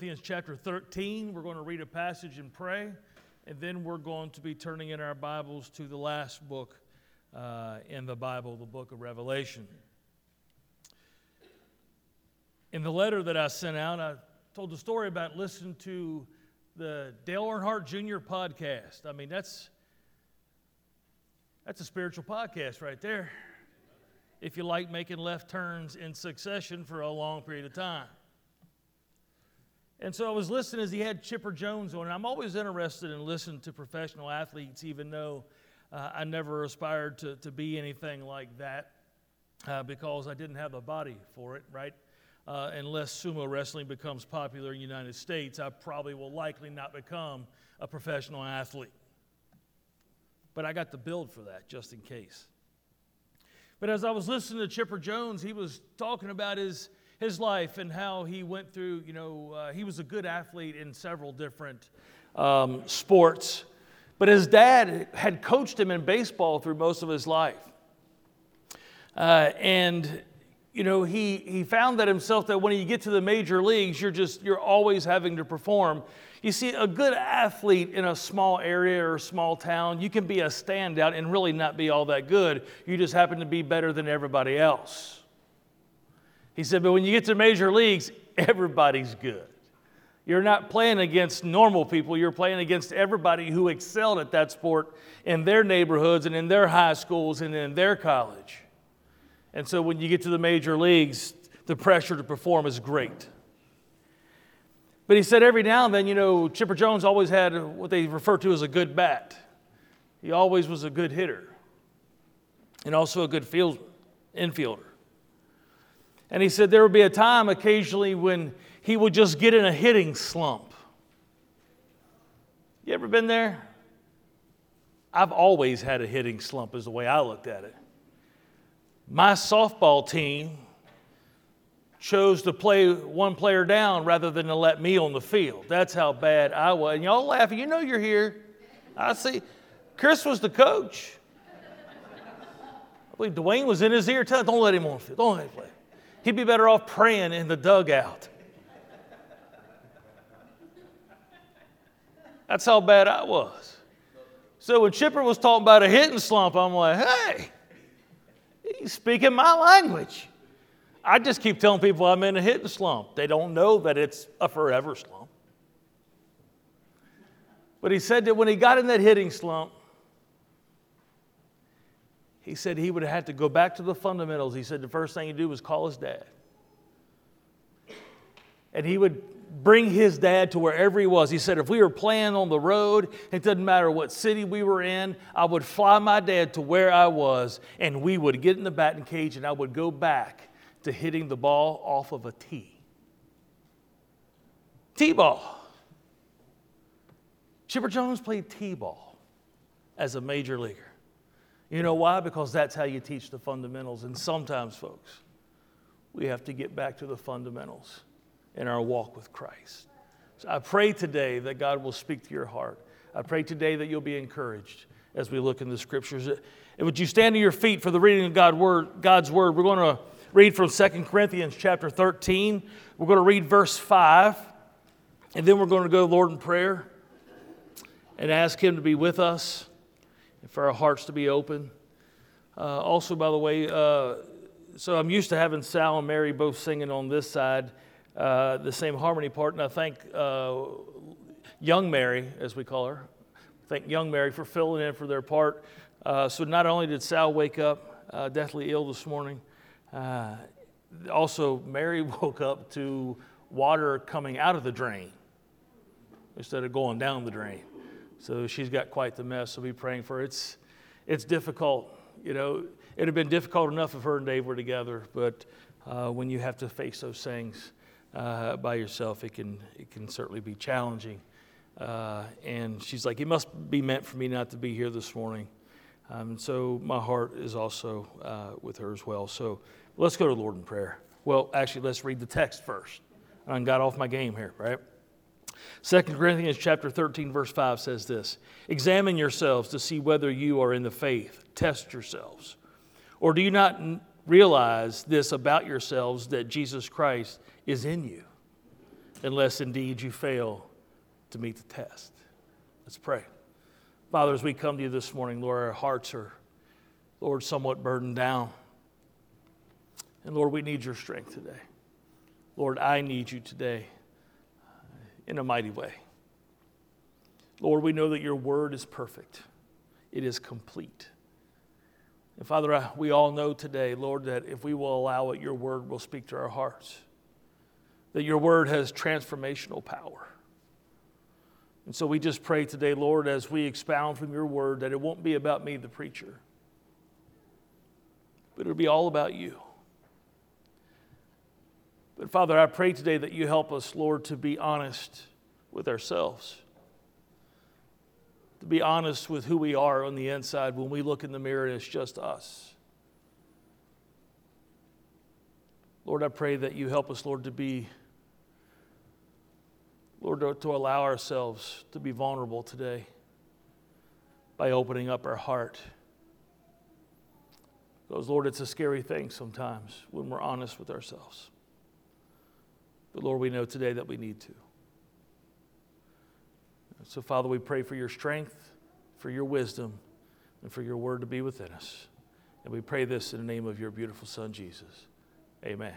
Corinthians chapter 13. We're going to read a passage and pray, and then we're going to be turning in our Bibles to the last book in the Bible, the book of Revelation. In the letter that I sent out, I told the story about listening to the Dale Earnhardt Jr. podcast. I mean, that's a spiritual podcast right there, if you like making left turns in succession for a long period of time. And so I was listening as he had Chipper Jones on, and I'm always interested in listening to professional athletes, even though I never aspired to be anything like that because I didn't have the body for it, right? Unless sumo wrestling becomes popular in the United States, I probably will likely not become a professional athlete. But I got the build for that, just in case. But as I was listening to Chipper Jones, he was talking about his life and how he went through, he was a good athlete in several different sports. But his dad had coached him in baseball through most of his life. He found that himself that when you get to the major leagues, you're always having to perform. You see, a good athlete in a small area or a small town, you can be a standout and really not be all that good. You just happen to be better than everybody else. He said, but when you get to major leagues, everybody's good. You're not playing against normal people. You're playing against everybody who excelled at that sport in their neighborhoods and in their high schools and in their college. And so when you get to the major leagues, the pressure to perform is great. But he said every now and then, Chipper Jones always had what they refer to as a good bat. He always was a good hitter and also a good infielder. And he said there would be a time occasionally when he would just get in a hitting slump. You ever been there? I've always had a hitting slump is the way I looked at it. My softball team chose to play one player down rather than to let me on the field. That's how bad I was. And y'all laughing, you're here. I see. Chris was the coach. I believe Dwayne was in his ear telling, don't let him on the field. Don't let him play. He'd be better off praying in the dugout. That's how bad I was. So when Chipper was talking about a hitting slump, I'm like, hey. He's speaking my language. I just keep telling people I'm in a hitting slump. They don't know that it's a forever slump. But he said that when he got in that hitting slump, he said he would have to go back to the fundamentals. He said the first thing he'd do was call his dad. And he would bring his dad to wherever he was. He said, if we were playing on the road, it doesn't matter what city we were in, I would fly my dad to where I was, and we would get in the batting cage, and I would go back to hitting the ball off of a tee. T-ball. Chipper Jones played T-ball as a major leaguer. You know why? Because that's how you teach the fundamentals. And sometimes, folks, we have to get back to the fundamentals in our walk with Christ. So I pray today that God will speak to your heart. I pray today that you'll be encouraged as we look in the Scriptures. And would you stand to your feet for the reading of God's Word? We're going to read from 2 Corinthians chapter 13. We're going to read verse 5. And then we're going to go to the Lord in prayer and ask Him to be with us and for our hearts to be open. Also, by the way, so I'm used to having Sal and Mary both singing on this side the same harmony part, and I thank young Mary, as we call her, for filling in for their part. So not only did Sal wake up deathly ill this morning, also Mary woke up to water coming out of the drain instead of going down the drain. So she's got quite the mess, so be praying for her. It's difficult, It would have been difficult enough if her and Dave were together, but when you have to face those things by yourself, it can certainly be challenging. And she's like, it must be meant for me not to be here this morning. And so my heart is also with her as well. So let's go to the Lord in prayer. Well, actually, let's read the text first. I got off my game here, right? 2 Corinthians chapter 13, verse 5 says this: examine yourselves to see whether you are in the faith. Test yourselves. Or do you not realize this about yourselves, that Jesus Christ is in you, unless indeed you fail to meet the test. Let's pray. Father, as we come to you this morning, Lord, our hearts are, Lord, somewhat burdened down. And Lord, we need your strength today. Lord, I need you today in a mighty way. Lord, we know that your word is perfect. It is complete. And Father, we all know today, Lord, that if we will allow it, your word will speak to our hearts. That your word has transformational power. And so we just pray today, Lord, as we expound from your word, that it won't be about me, the preacher, but it'll be all about you. But Father, I pray today that you help us, Lord, to be honest with ourselves, to be honest with who we are on the inside when we look in the mirror and it's just us. Lord, I pray that you help us, Lord, to be, Lord, to allow ourselves to be vulnerable today by opening up our heart. Because, Lord, it's a scary thing sometimes when we're honest with ourselves. But, Lord, we know today that we need to. So, Father, we pray for your strength, for your wisdom, and for your word to be within us. And we pray this in the name of your beautiful Son, Jesus. Amen.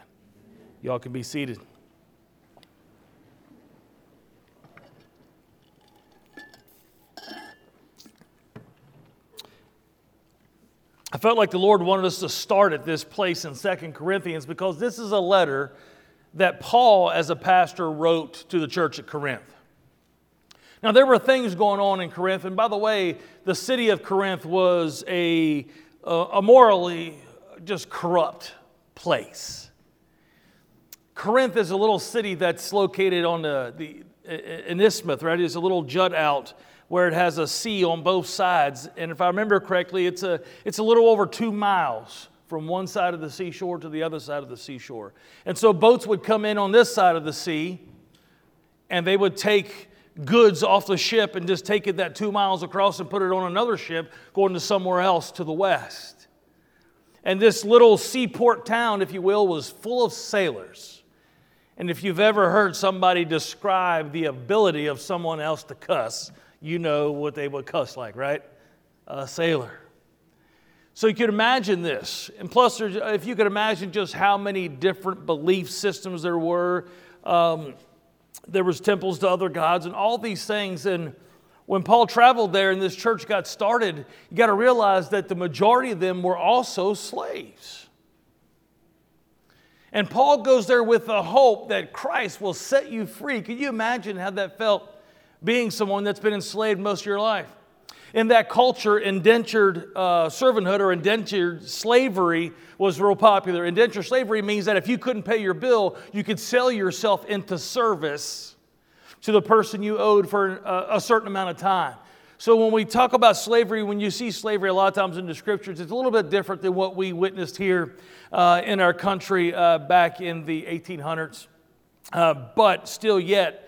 Y'all can be seated. I felt like the Lord wanted us to start at this place in 2 Corinthians because this is a letter that Paul, as a pastor, wrote to the church at Corinth. Now, there were things going on in Corinth, and by the way, the city of Corinth was a morally just corrupt place. Corinth is a little city that's located on in isthmus, right? It's a little jut out where it has a sea on both sides, and if I remember correctly, it's a little over 2 miles from one side of the seashore to the other side of the seashore. And so boats would come in on this side of the sea, and they would take goods off the ship and just take it that 2 miles across and put it on another ship going to somewhere else to the west. And this little seaport town, if you will, was full of sailors. And if you've ever heard somebody describe the ability of someone else to cuss, you know what they would cuss like, right? A sailor. So you could imagine this. And plus, if you could imagine just how many different belief systems there were, there was temples to other gods and all these things. And when Paul traveled there and this church got started, you got to realize that the majority of them were also slaves. And Paul goes there with the hope that Christ will set you free. Can you imagine how that felt being someone that's been enslaved most of your life? In that culture, indentured servanthood or indentured slavery was real popular. Indentured slavery means that if you couldn't pay your bill, you could sell yourself into service to the person you owed for a certain amount of time. So when we talk about slavery, when you see slavery a lot of times in the scriptures, it's a little bit different than what we witnessed here in our country back in the 1800s. But still yet,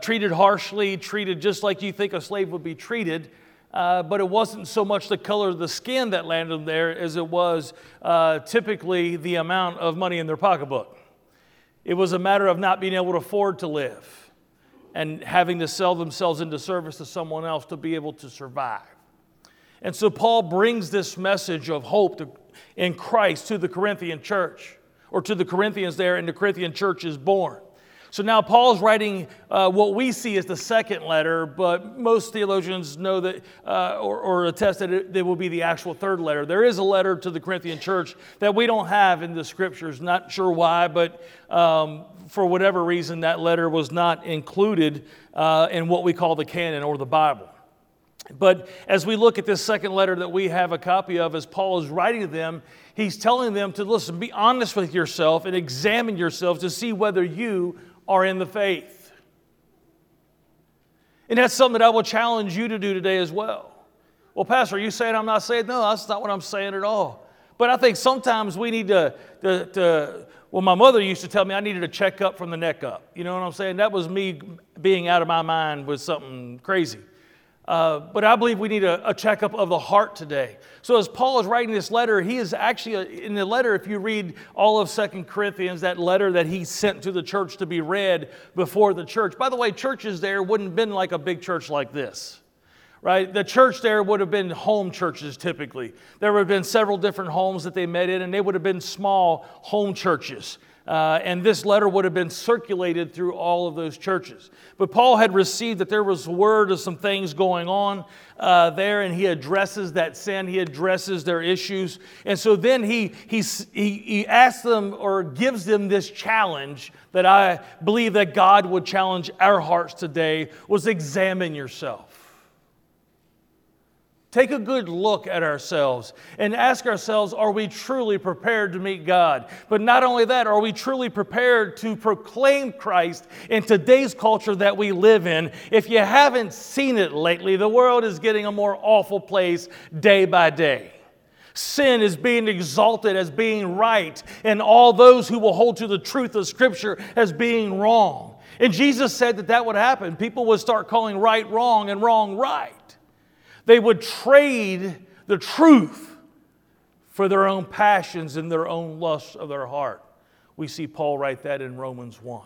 treated harshly, treated just like you think a slave would be treated. But it wasn't so much the color of the skin that landed them there as it was typically the amount of money in their pocketbook. It was a matter of not being able to afford to live and having to sell themselves into service to someone else to be able to survive. And so Paul brings this message of hope in Christ to the Corinthian church, or to the Corinthians there, and the Corinthian church is born. So now Paul's writing what we see as the second letter, but most theologians know that, or attest that it will be the actual third letter. There is a letter to the Corinthian church that we don't have in the scriptures. Not sure why, but for whatever reason, that letter was not included in what we call the canon or the Bible. But as we look at this second letter that we have a copy of, as Paul is writing to them, he's telling them to listen, be honest with yourself and examine yourself to see whether you are in the faith. And that's something that I will challenge you to do today as well. Well, Pastor, are you saying I'm not saved? No, that's not what I'm saying at all. But I think sometimes we need to well, my mother used to tell me I needed a check up from the neck up. You know what I'm saying? That was me being out of my mind with something crazy. But I believe we need a checkup of the heart today. So as Paul is writing this letter, he is actually, in the letter, if you read all of 2 Corinthians, that letter that he sent to the church to be read before the church. By the way, churches there wouldn't have been like a big church like this, right? The church there would have been home churches typically. There would have been several different homes that they met in, and they would have been small home churches. And this letter would have been circulated through all of those churches. But Paul had received that there was word of some things going on there, and he addresses that sin. He addresses their issues. And so then he asks them or gives them this challenge that I believe that God would challenge our hearts today, was examine yourself. Take a good look at ourselves and ask ourselves, are we truly prepared to meet God? But not only that, are we truly prepared to proclaim Christ in today's culture that we live in? If you haven't seen it lately, the world is getting a more awful place day by day. Sin is being exalted as being right, and all those who will hold to the truth of Scripture as being wrong. And Jesus said that that would happen. People would start calling right wrong and wrong right. They would trade the truth for their own passions and their own lusts of their heart. We see Paul write that in Romans 1.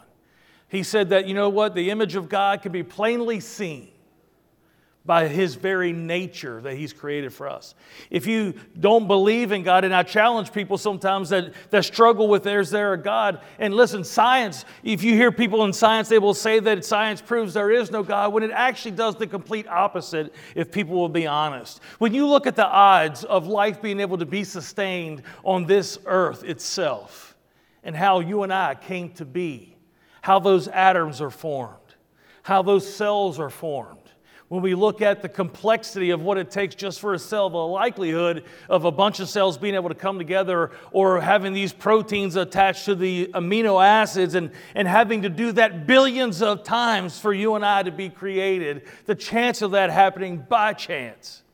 He said that, you know what, the image of God can be plainly seen by His very nature that He's created for us. If you don't believe in God, and I challenge people sometimes that struggle with is there a God? And listen, science, if you hear people in science, they will say that science proves there is no God, when it actually does the complete opposite, if people will be honest. When you look at the odds of life being able to be sustained on this earth itself, and how you and I came to be, how those atoms are formed, how those cells are formed, when we look at the complexity of what it takes just for a cell, the likelihood of a bunch of cells being able to come together or having these proteins attached to the amino acids and having to do that billions of times for you and I to be created, the chance of that happening by chance,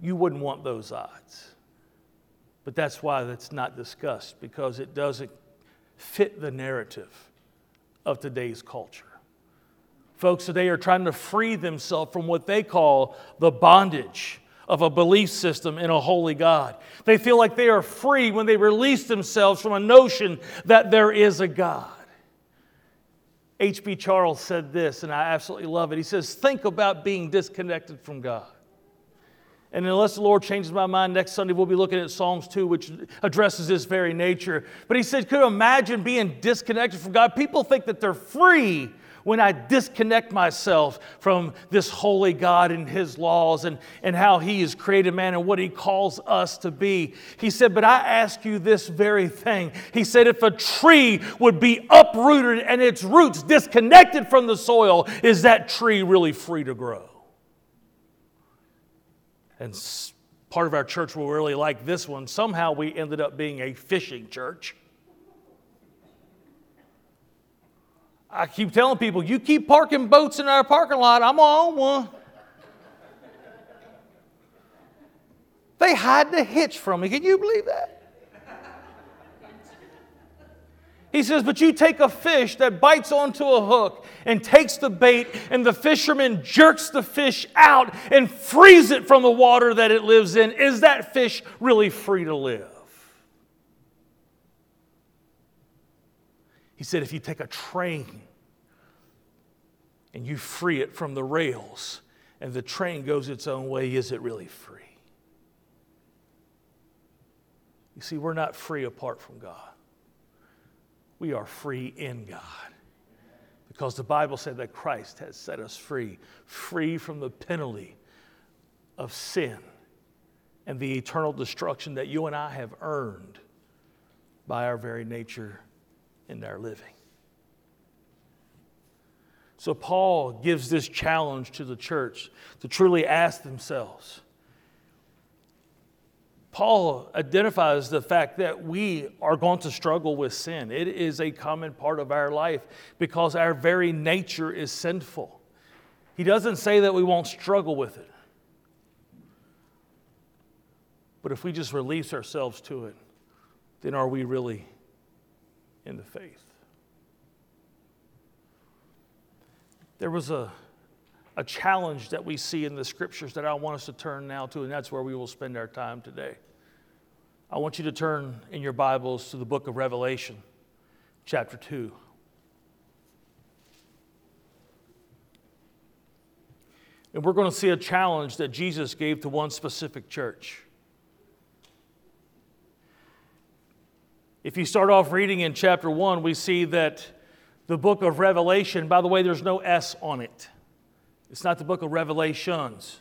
you wouldn't want those odds. But that's why that's not discussed, because it doesn't fit the narrative of today's culture. Folks today are trying to free themselves from what they call the bondage of a belief system in a holy God. They feel like they are free when they release themselves from a notion that there is a God. H.B. Charles said this, and I absolutely love it. He says, think about being disconnected from God. And unless the Lord changes my mind, next Sunday we'll be looking at Psalms 2, which addresses this very nature. But he said, could you imagine being disconnected from God? People think that they're free when I disconnect myself from this holy God and His laws and how He has created man and what He calls us to be. He said, but I ask you this very thing. He said, if a tree would be uprooted and its roots disconnected from the soil, is that tree really free to grow? And part of our church will really like this one. Somehow we ended up being a fishing church. I keep telling people, you keep parking boats in our parking lot, I'm on one. They hide the hitch from me. Can you believe that? He says, but you take a fish that bites onto a hook and takes the bait, and the fisherman jerks the fish out and frees it from the water that it lives in. Is that fish really free to live? He said, if you take a train and you free it from the rails and the train goes its own way, is it really free? You see, we're not free apart from God. We are free in God, because the Bible said that Christ has set us free, free from the penalty of sin and the eternal destruction that you and I have earned by our very nature in their living. So Paul gives this challenge to the church to truly ask themselves. Paul identifies the fact that we are going to struggle with sin. It is a common part of our life because our very nature is sinful. He doesn't say that we won't struggle with it. But if we just release ourselves to it, then are we really in the faith? There was a a challenge that we see in the scriptures that I want us to turn now to, and that's where we will spend our time today. I want you to turn in your Bibles to the book of Revelation, chapter 2. And we're going to see a challenge that Jesus gave to one specific church. If you start off reading in chapter 1, we see that the book of Revelation, by the way, there's no S on it. It's not the book of Revelations.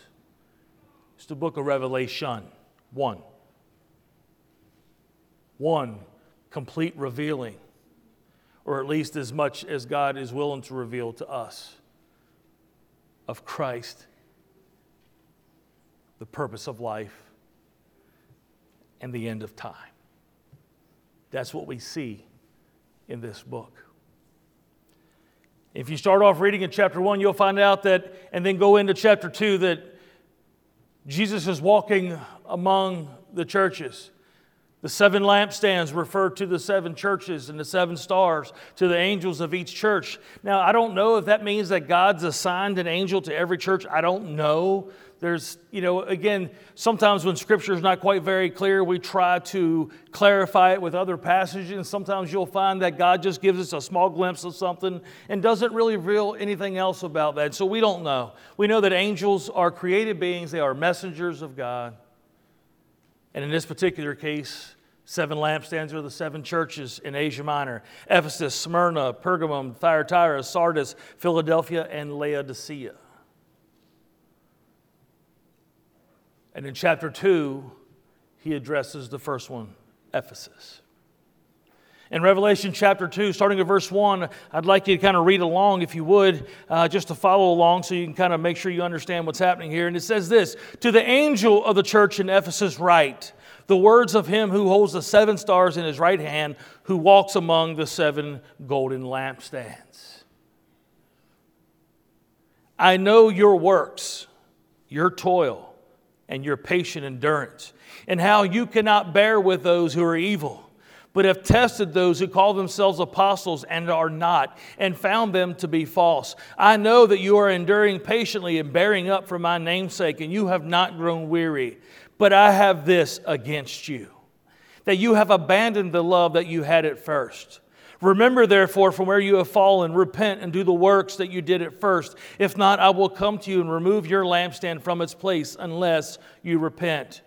It's the book of Revelation 1. One, complete revealing, or at least as much as God is willing to reveal to us of Christ, the purpose of life, and the end of time. That's what we see in this book. If you start off reading in chapter 1, you'll find out that, and then go into chapter 2, that Jesus is walking among the churches. The seven lampstands refer to the seven churches, and the seven stars to the angels of each church. Now, I don't know if that means that God's assigned an angel to every church. I don't know. There's, again, sometimes when Scripture is not quite very clear, we try to clarify it with other passages, and sometimes you'll find that God just gives us a small glimpse of something and doesn't really reveal anything else about that. So we don't know. We know that angels are created beings. They are messengers of God. And in this particular case, seven lampstands are the seven churches in Asia Minor: Ephesus, Smyrna, Pergamum, Thyatira, Sardis, Philadelphia, and Laodicea. And in chapter 2, he addresses the first one, Ephesus. In Revelation chapter 2, starting at verse 1, I'd like you to kind of read along, if you would, just to follow along so you can kind of make sure you understand what's happening here. And it says this: "To the angel of the church in Ephesus write, the words of him who holds the seven stars in his right hand, who walks among the seven golden lampstands. I know your works, your toil, and your patient endurance, and how you cannot bear with those who are evil, but have tested those who call themselves apostles and are not, and found them to be false. I know that you are enduring patiently and bearing up for my name's sake, and you have not grown weary. But I have this against you, that you have abandoned the love that you had at first. Remember, therefore, from where you have fallen, repent and do the works that you did at first. If not, I will come to you and remove your lampstand from its place unless you repent.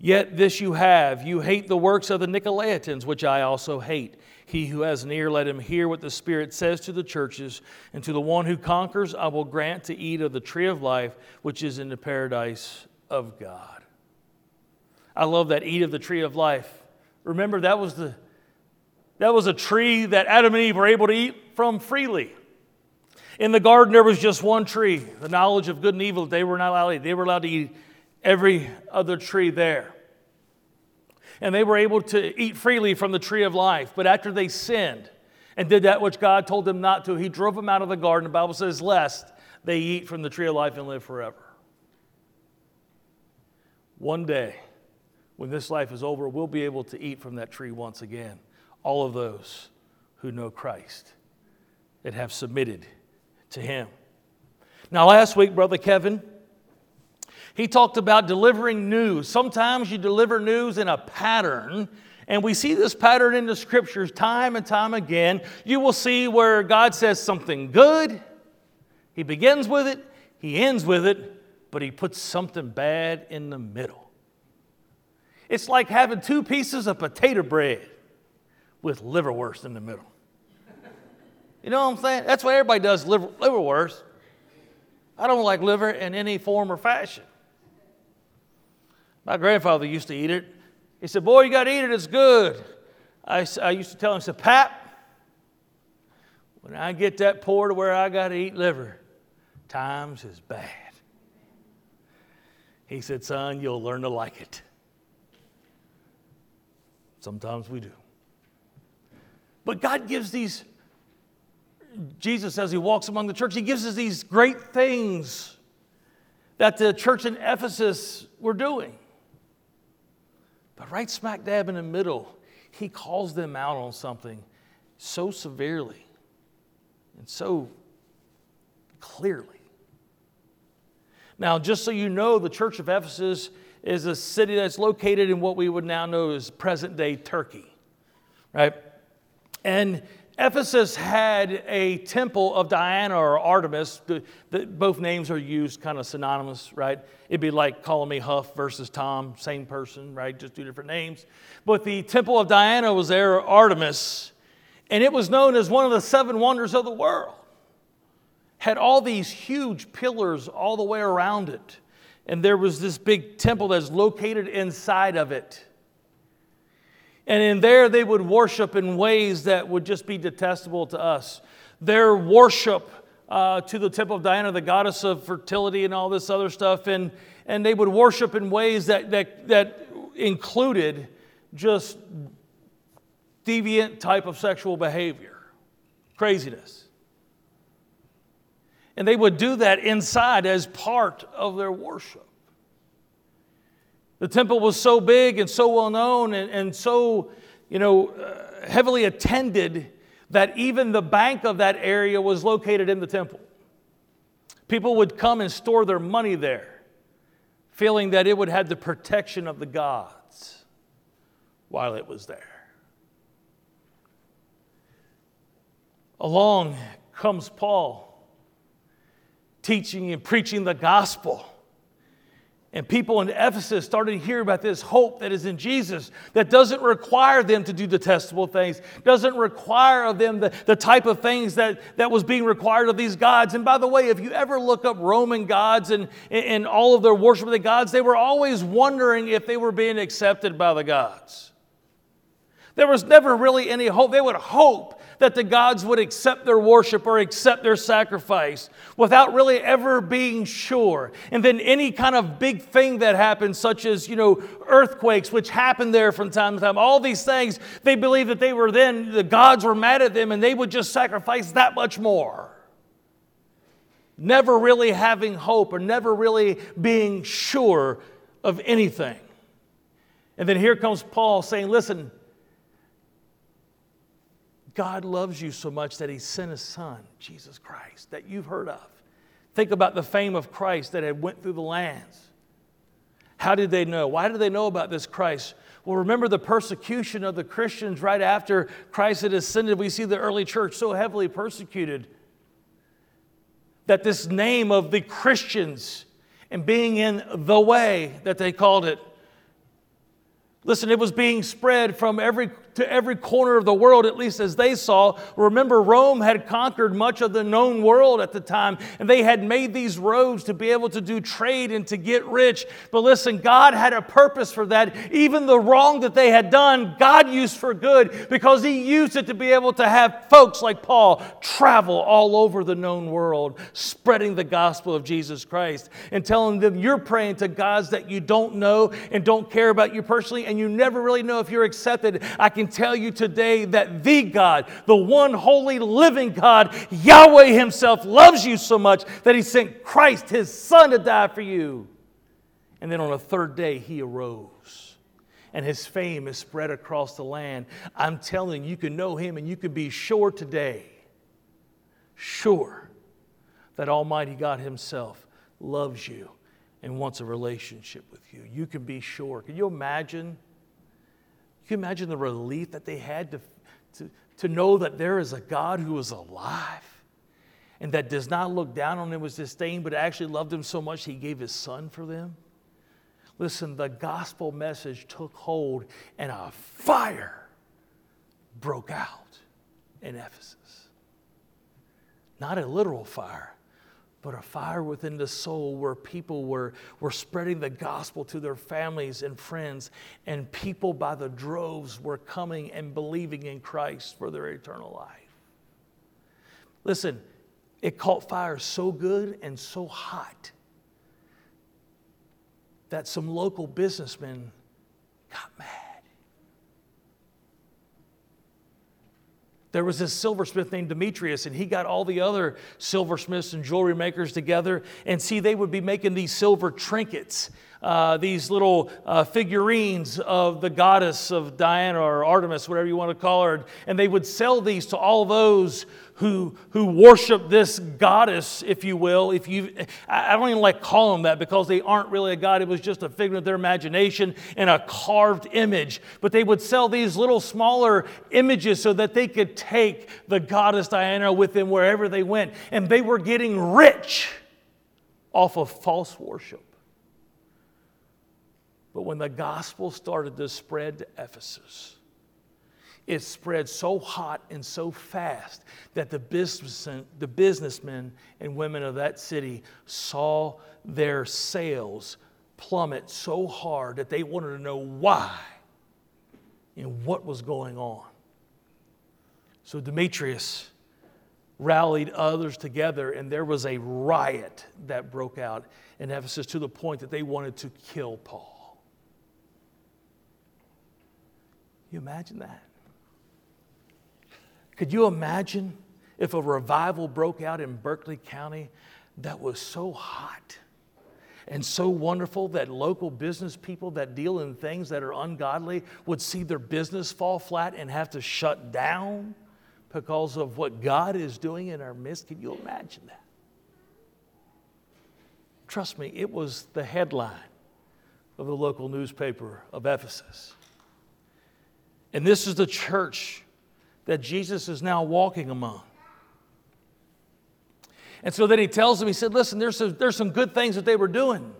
Yet this you have, you hate the works of the Nicolaitans, which I also hate. He who has an ear, let him hear what the Spirit says to the churches. And to the one who conquers, I will grant to eat of the tree of life, which is in the paradise of God." I love that, eat of the tree of life. Remember, that was a tree that Adam and Eve were able to eat from freely. In the garden, there was just one tree, the knowledge of good and evil. They were not allowed to eat. They were allowed to eat every other tree there. And they were able to eat freely from the tree of life. But after they sinned and did that which God told them not to, he drove them out of the garden. The Bible says, lest they eat from the tree of life and live forever. One day, when this life is over, we'll be able to eat from that tree once again. All of those who know Christ and have submitted to him. Now, last week, Brother Kevin, he talked about delivering news. Sometimes you deliver news in a pattern, and we see this pattern in the scriptures time and time again. You will see where God says something good, he begins with it, he ends with it, but he puts something bad in the middle. It's like having two pieces of potato bread with liverwurst in the middle. You know what I'm saying? That's what everybody does, liverwurst. I don't like liver in any form or fashion. My grandfather used to eat it. He said, "Boy, you got to eat it. It's good." I used to tell him, I said, "Pap, when I get that poor to where I got to eat liver, times is bad." He said, "Son, you'll learn to like it." Sometimes we do. But God gives these, Jesus, as he walks among the church, he gives us these great things that the church in Ephesus were doing. But right smack dab in the middle, he calls them out on something so severely and so clearly Now, just so you know, the church of Ephesus is a city that's located in what we would now know as present-day Turkey, right? And Ephesus had a temple of Diana or Artemis. Both names are used kind of synonymous, right? It'd be like calling me Huff versus Tom, same person, right? Just two different names. But the temple of Diana was there, Artemis, and it was known as one of the seven wonders of the world. Had all these huge pillars all the way around it. And there was this big temple that's located inside of it. And in there, they would worship in ways that would just be detestable to us. Their worship to the temple of Diana, the goddess of fertility and all this other stuff. And they would worship in ways that included just deviant type of sexual behavior. Craziness. And they would do that inside as part of their worship. The temple was so big and so well known and so, heavily attended that even the bank of that area was located in the temple. People would come and store their money there, feeling that it would have the protection of the gods while it was there. Along comes Paul, teaching and preaching the gospel. And people in Ephesus started to hear about this hope that is in Jesus that doesn't require them to do detestable things, doesn't require of them the type of things that was being required of these gods. And by the way, if you ever look up Roman gods and all of their worship of the gods, they were always wondering if they were being accepted by the gods. There was never really any hope. They would hope that the gods would accept their worship or accept their sacrifice without really ever being sure. And then any kind of big thing that happened, such as, earthquakes, which happened there from time to time, all these things, they believed that the gods were mad at them and they would just sacrifice that much more. Never really having hope or never really being sure of anything. And then here comes Paul saying, listen, God loves you so much that he sent his son, Jesus Christ, that you've heard of. Think about the fame of Christ that had went through the lands. How did they know? Why did they know about this Christ? Well, remember the persecution of the Christians right after Christ had ascended. We see the early church so heavily persecuted that this name of the Christians and being in the way that they called it, listen, it was being spread from every corner of the world, at least as they saw. Remember, Rome had conquered much of the known world at the time, and they had made these roads to be able to do trade and to get rich. But listen, God had a purpose for that. Even the wrong that they had done, God used for good, because he used it to be able to have folks like Paul travel all over the known world, spreading the gospel of Jesus Christ and telling them you're praying to gods that you don't know and don't care about you personally, and you never really know if you're accepted. I can tell you today that the God, the one holy living God, Yahweh himself, loves you so much that he sent Christ, his son, to die for you. And then on the third day, he arose. And his fame is spread across the land. I'm telling you, you can know him and you can be sure today, sure that Almighty God himself loves you and wants a relationship with you. You can be sure. Can you imagine? You can imagine the relief that they had to know that there is a God who is alive and that does not look down on them with disdain, but actually loved them so much he gave his son for them. Listen, the gospel message took hold and a fire broke out in Ephesus. Not a literal fire, but a fire within the soul where people were spreading the gospel to their families and friends, and people by the droves were coming and believing in Christ for their eternal life. Listen, it caught fire so good and so hot that some local businessmen got mad. There was this silversmith named Demetrius, and he got all the other silversmiths and jewelry makers together. And see, they would be making these silver trinkets these little figurines of the goddess of Diana or Artemis, whatever you want to call her. And they would sell these to all those who worship this goddess, if you will. I don't even like calling them that because they aren't really a god. It was just a figment of their imagination and a carved image. But they would sell these little smaller images so that they could take the goddess Diana with them wherever they went. And they were getting rich off of false worship. But when the gospel started to spread to Ephesus, it spread so hot and so fast that the businessmen and women of that city saw their sales plummet so hard that they wanted to know why and what was going on. So Demetrius rallied others together, and there was a riot that broke out in Ephesus to the point that they wanted to kill Paul. Can you imagine that? Could you imagine if a revival broke out in Berkeley County that was so hot and so wonderful that local business people that deal in things that are ungodly would see their business fall flat and have to shut down because of what God is doing in our midst? Can you imagine that? Trust me, it was the headline of the local newspaper of Ephesus. And this is the church that Jesus is now walking among. And so then he tells them, he said, listen, there's some good things that they were doing.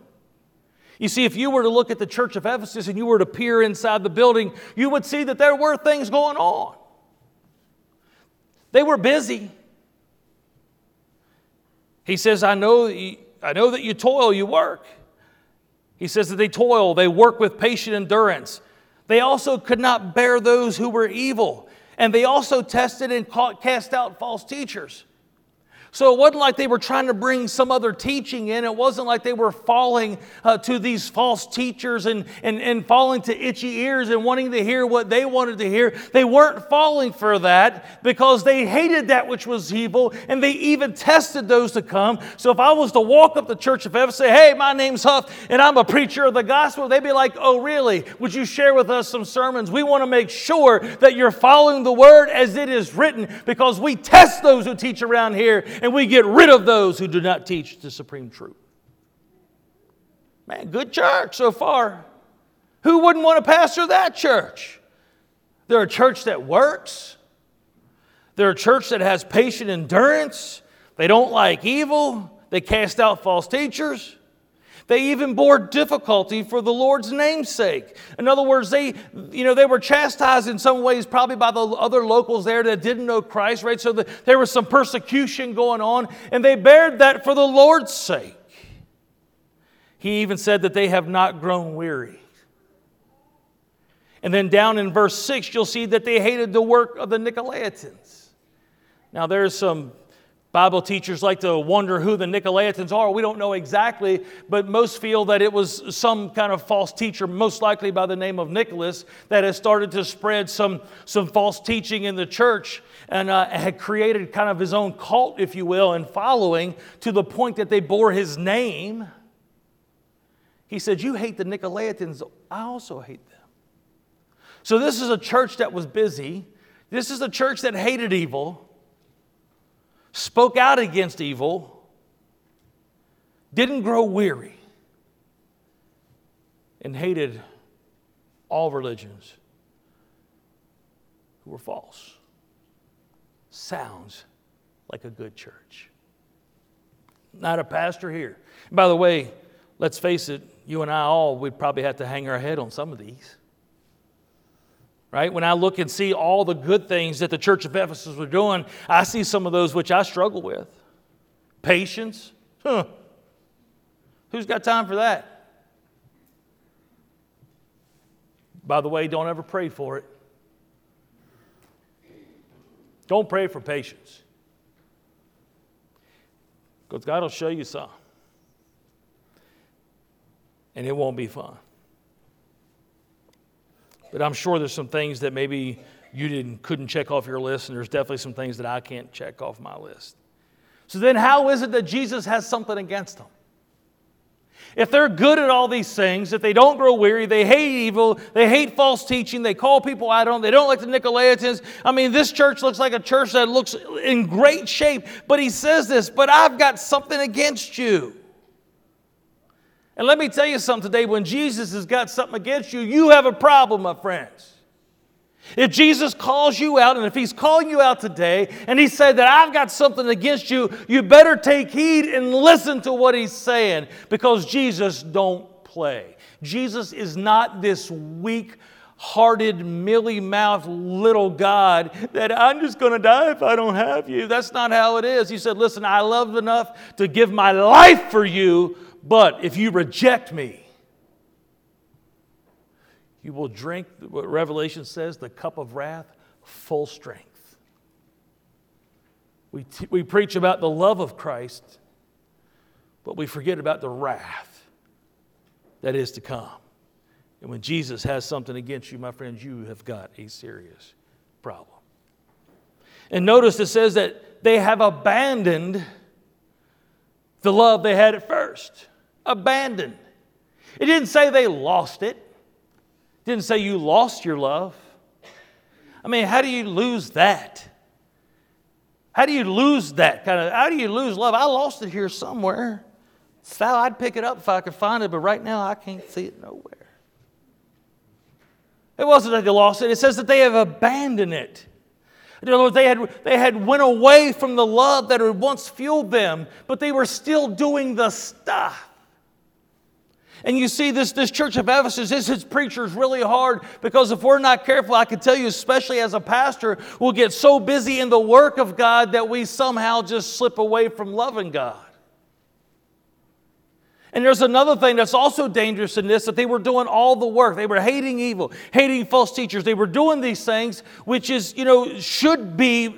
You see, if you were to look at the church of Ephesus and you were to peer inside the building, you would see that there were things going on. They were busy. He says, I know that you toil, you work. He says that they toil, they work with patient endurance. They also could not bear those who were evil. And they also tested and cast out false teachers. So it wasn't like they were trying to bring some other teaching in. It wasn't like they were falling to these false teachers and falling to itchy ears and wanting to hear what they wanted to hear. They weren't falling for that because they hated that which was evil, and they even tested those to come. So if I was to walk up the church of Ephesus and say, hey, my name's Huff, and I'm a preacher of the gospel, they'd be like, oh, really? Would you share with us some sermons? We want to make sure that you're following the word as it is written, because we test those who teach around here, and we get rid of those who do not teach the supreme truth. Man, good church so far. Who wouldn't want to pastor that church? They're a church that works. They're a church that has patient endurance. They don't like evil. They cast out false teachers. They even bore difficulty for the Lord's name's sake. In other words, they were chastised in some ways probably by the other locals there that didn't know Christ, right? So there was some persecution going on, and they bared that for the Lord's sake. He even said that they have not grown weary. And then down in verse 6, you'll see that they hated the work of the Nicolaitans. Now there's some Bible teachers like to wonder who the Nicolaitans are. We don't know exactly, but most feel that it was some kind of false teacher, most likely by the name of Nicholas, that has started to spread some false teaching in the church and had created kind of his own cult, if you will, and following to the point that they bore his name. He said, you hate the Nicolaitans, I also hate them. So this is a church that was busy. This is a church that hated evil, spoke out against evil, didn't grow weary, and hated all religions who were false. Sounds like a good church. Not a pastor here. And by the way, let's face it, you and I all would probably have to hang our head on some of these. Right? When I look and see all the good things that the church of Ephesus were doing, I see some of those which I struggle with. Patience. Who's got time for that? By the way, don't ever pray for it. Don't pray for patience, because God will show you some, and it won't be fun. But I'm sure there's some things that maybe you couldn't check off your list, and there's definitely some things that I can't check off my list. So then how is it that Jesus has something against them? If they're good at all these things, if they don't grow weary, they hate evil, they hate false teaching, they call people out on them, they don't like the Nicolaitans. I mean, this church looks like a church that looks in great shape. But he says this, but I've got something against you. And let me tell you something today, when Jesus has got something against you, you have a problem, my friends. If Jesus calls you out, and if he's calling you out today, and he said that I've got something against you, you better take heed and listen to what he's saying, because Jesus don't play. Jesus is not this weak-hearted, mealy-mouthed little God that I'm just going to die if I don't have you. That's not how it is. He said, listen, I love enough to give my life for you, but if you reject me, you will drink, what Revelation says, the cup of wrath, full strength. We preach about the love of Christ, but we forget about the wrath that is to come. And when Jesus has something against you, my friends, you have got a serious problem. And notice it says that they have abandoned the love they had at first. Abandoned. It didn't say they lost it. It didn't say you lost your love. I mean, how do you lose that? How do you lose that kind of, how do you lose love? I lost it here somewhere. Sal, I'd pick it up if I could find it, but right now I can't see it nowhere. It wasn't that they lost it. It says that they have abandoned it. In other words, they had went away from the love that had once fueled them, but they were still doing the stuff. And you see, this church of Ephesus, this is preachers really hard, because if we're not careful, I can tell you, especially as a pastor, we'll get so busy in the work of God that we somehow just slip away from loving God. And there's another thing that's also dangerous in this, that they were doing all the work. They were hating evil, hating false teachers. They were doing these things, which is, should be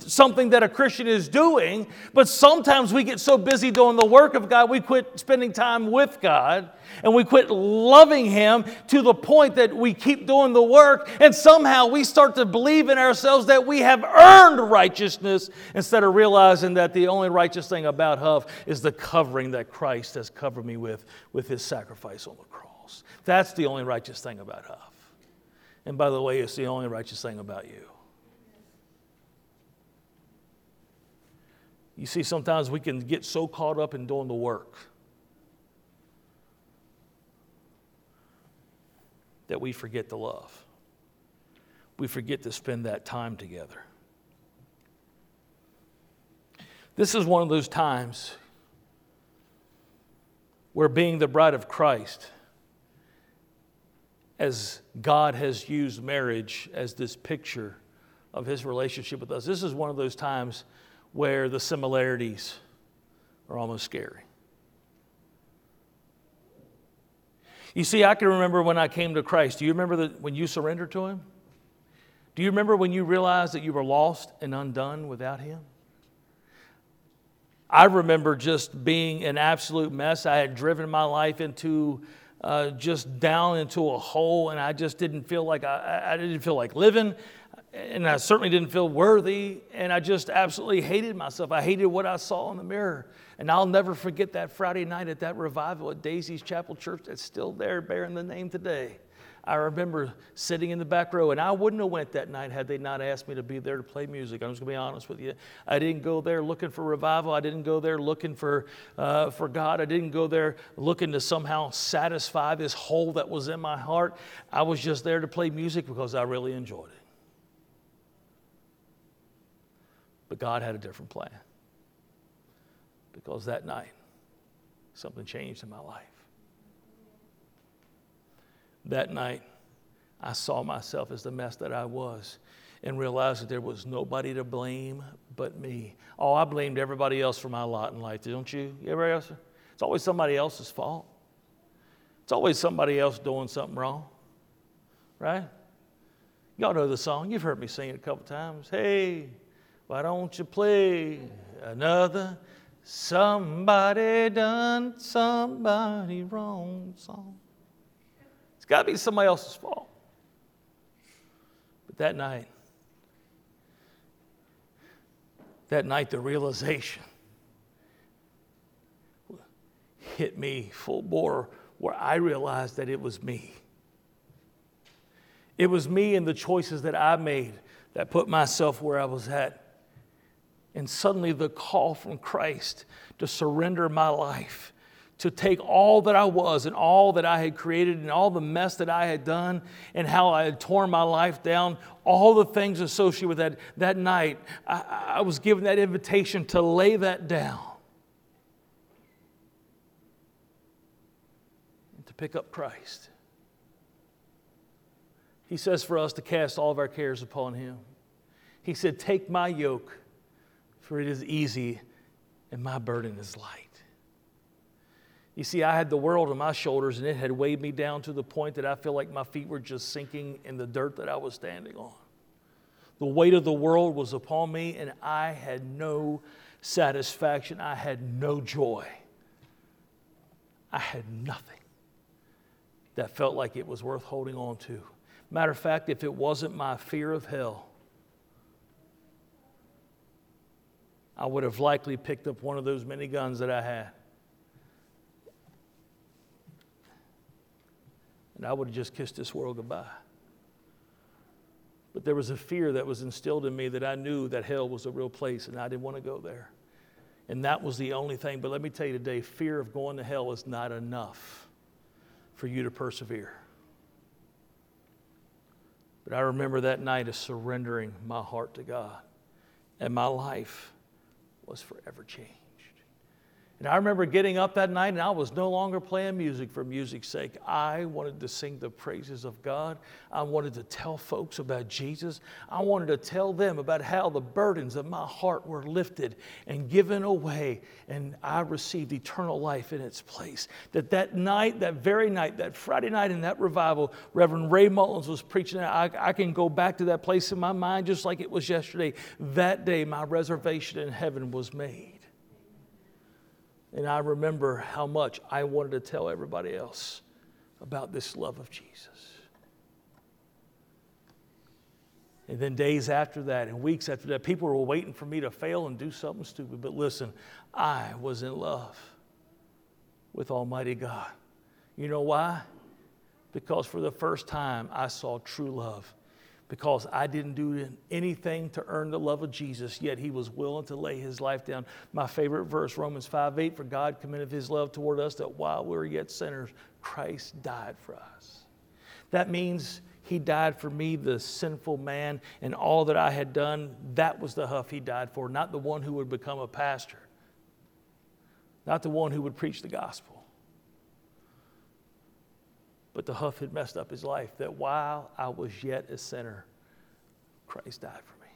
something that a Christian is doing. But sometimes we get so busy doing the work of God, we quit spending time with God. And we quit loving Him to the point that we keep doing the work. And somehow we start to believe in ourselves that we have earned righteousness, instead of realizing that the only righteous thing about us is the covering that Christ has covered me with His sacrifice on the cross. That's the only righteous thing about us. And by the way, it's the only righteous thing about you. You see, sometimes we can get so caught up in doing the work that we forget to love. We forget to spend that time together. This is one of those times where being the bride of Christ, as God has used marriage as this picture of His relationship with us, this is one of those times where the similarities are almost scary. You see, I can remember when I came to Christ. Do you remember when you surrendered to Him? Do you remember when you realized that you were lost and undone without Him? I remember just being an absolute mess. I had driven my life into just down into a hole, and I just didn't feel like I didn't feel like living, and I certainly didn't feel worthy, and I just absolutely hated myself. I hated what I saw in the mirror. And I'll never forget that Friday night at that revival at Daisy's Chapel Church that's still there bearing the name today. I remember sitting in the back row, and I wouldn't have went that night had they not asked me to be there to play music. I'm just going to be honest with you. I didn't go there looking for revival. I didn't go there looking for God. I didn't go there looking to somehow satisfy this hole that was in my heart. I was just there to play music because I really enjoyed it. But God had a different plan. Because that night, something changed in my life. That night, I saw myself as the mess that I was and realized that there was nobody to blame but me. Oh, I blamed everybody else for my lot in life, don't you? Everybody else? It's always somebody else's fault. It's always somebody else doing something wrong, right? Y'all know the song. You've heard me sing it a couple times. Hey, why don't you play another Somebody Done Somebody Wrong song? It's got to be somebody else's fault. But that night the realization, hit me full bore where I realized that it was me. It was me and the choices that I made that put myself where I was at. And suddenly the call from Christ to surrender my life, to take all that I was and all that I had created and all the mess that I had done and how I had torn my life down, all the things associated with that. That night, I was given that invitation to lay that down and to pick up Christ. He says for us to cast all of our cares upon Him. He said, "Take my yoke, for it is easy and my burden is light." You see, I had the world on my shoulders, and it had weighed me down to the point that I feel like my feet were just sinking in the dirt that I was standing on. The weight of the world was upon me, and I had no satisfaction. I had no joy. I had nothing that felt like it was worth holding on to. Matter of fact, if it wasn't my fear of hell, I would have likely picked up one of those many guns that I had. And I would have just kissed this world goodbye. But there was a fear that was instilled in me that I knew that hell was a real place and I didn't want to go there. And that was the only thing. But let me tell you today, fear of going to hell is not enough for you to persevere. But I remember that night of surrendering my heart to God. And my life was forever changed. And I remember getting up that night, and I was no longer playing music for music's sake. I wanted to sing the praises of God. I wanted to tell folks about Jesus. I wanted to tell them about how the burdens of my heart were lifted and given away, and I received eternal life in its place. That night, that very night, that Friday night in that revival, Reverend Ray Mullins was preaching. I can go back to that place in my mind just like it was yesterday. That day, my reservation in heaven was made. And I remember how much I wanted to tell everybody else about this love of Jesus. And then days after that and weeks after that, people were waiting for me to fail and do something stupid. But listen, I was in love with Almighty God. You know why? Because for the first time, I saw true love. Because I didn't do anything to earn the love of Jesus, yet He was willing to lay His life down. My favorite verse, Romans 5:8, "For God commendeth His love toward us, that while we were yet sinners, Christ died for us." That means He died for me, the sinful man, and all that I had done. That was the huff He died for, not the one who would become a pastor, not the one who would preach the gospel. But the huff had messed up his life, that while I was yet a sinner, Christ died for me.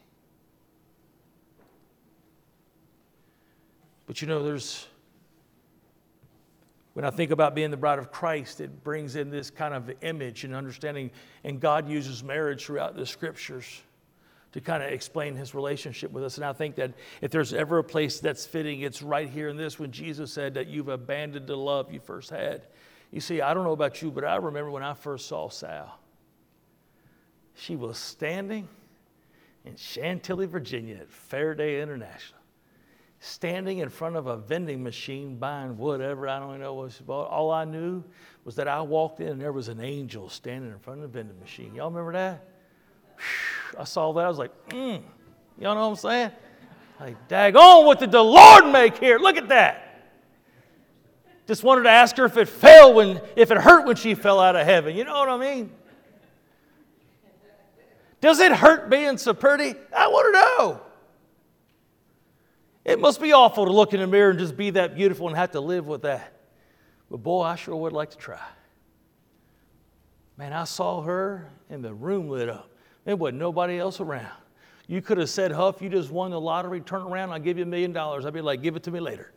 But you know, when I think about being the bride of Christ, it brings in this kind of image and understanding, and God uses marriage throughout the scriptures to kind of explain His relationship with us. And I think that if there's ever a place that's fitting, it's right here in this, when Jesus said that you've abandoned the love you first had. You see, I don't know about you, but I remember when I first saw Sal. She was standing in Chantilly, Virginia at Faraday International, standing in front of a vending machine buying whatever. I don't even know what she bought. All I knew was that I walked in and there was an angel standing in front of the vending machine. Y'all remember that? Whew, I saw that. I was like, Y'all know what I'm saying? Like, daggone, what did the Lord make here? Look at that. Just wanted to ask her if it hurt when she fell out of heaven. You know what I mean? Does it hurt being so pretty? I want to know. It must be awful to look in the mirror and just be that beautiful and have to live with that. But boy, I sure would like to try. Man, I saw her and the room lit up. There wasn't nobody else around. You could have said, "Huff, you just won the lottery. Turn around, I'll give you $1 million. I'd be like, "Give it to me later.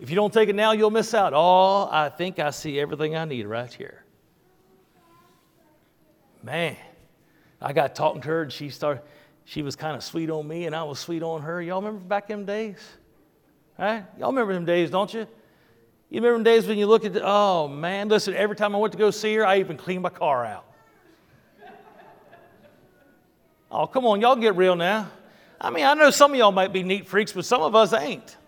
If you don't take it now, you'll miss out." Oh, I think I see everything I need right here. Man, I got talking to her, and she was kind of sweet on me, and I was sweet on her. Y'all remember back in them days? Right? Y'all remember them days, don't you? You remember them days when you look at oh, man, listen, every time I went to go see her, I even cleaned my car out. Oh, come on, y'all get real now. I mean, I know some of y'all might be neat freaks, but some of us ain't.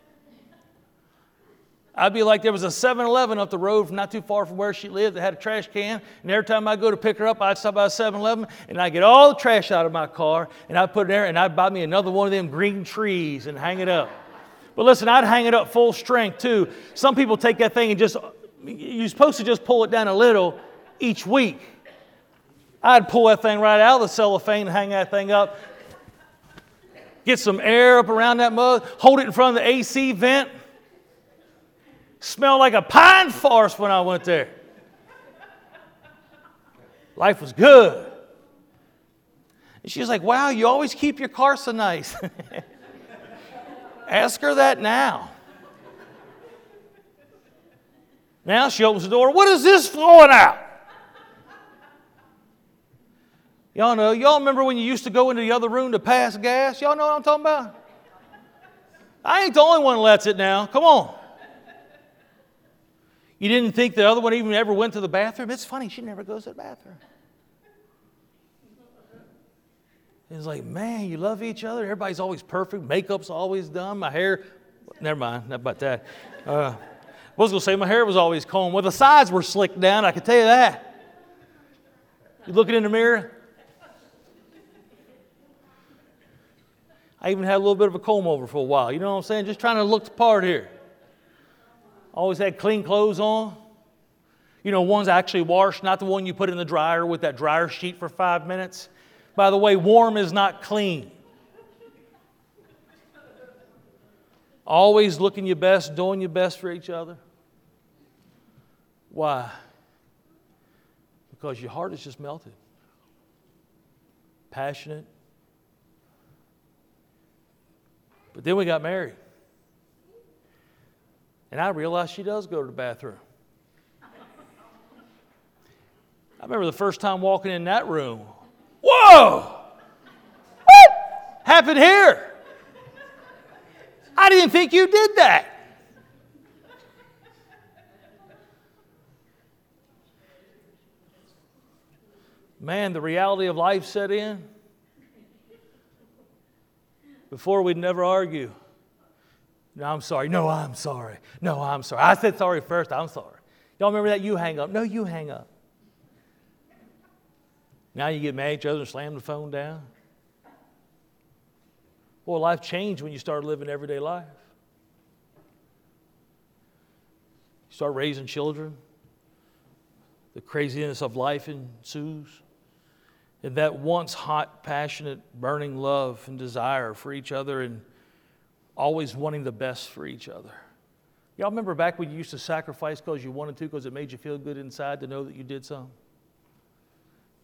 I'd be like, there was a 7-Eleven up the road not too far from where she lived that had a trash can. And every time I go to pick her up, I'd stop by a 7-Eleven and I'd get all the trash out of my car and I'd put it there and I'd buy me another one of them green trees and hang it up. But listen, I'd hang it up full strength too. Some people take that thing and just, you're supposed to just pull it down a little each week. I'd pull that thing right out of the cellophane and hang that thing up. Get some air up around that mug, hold it in front of the AC vent. Smelled like a pine forest when I went there. Life was good. And she was like, wow, you always keep your car so nice. Ask her that now. Now she opens the door. What is this flowing out? Y'all know. Y'all remember when you used to go into the other room to pass gas? Y'all know what I'm talking about? I ain't the only one that lets it now. Come on. You didn't think the other one even ever went to the bathroom? It's funny, she never goes to the bathroom. It's like, man, you love each other. Everybody's always perfect. Makeup's always done. My hair, never mind, not about that. I was going to say my hair was always combed. Well, the sides were slicked down, I can tell you that. You looking in the mirror? I even had a little bit of a comb over for a while. You know what I'm saying? Just trying to look the part here. Always had clean clothes on. You know, ones actually washed, not the one you put in the dryer with that dryer sheet for 5 minutes. By the way, warm is not clean. Always looking your best, doing your best for each other. Why? Because your heart is just melted. Passionate. But then we got married. And I realized she does go to the bathroom. I remember the first time walking in that room. Whoa! What happened here? I didn't think you did that. Man, the reality of life set in. Before, we'd never argue. No, I'm sorry. No, I'm sorry. No, I'm sorry. I said sorry first. I'm sorry. Y'all remember that? You hang up. No, you hang up. Now you get mad at each other and slam the phone down. Well, life changed when you started living everyday life. You start raising children. The craziness of life ensues. And that once hot, passionate, burning love and desire for each other and always wanting the best for each other. Y'all remember back when you used to sacrifice because you wanted to, because it made you feel good inside to know that you did something?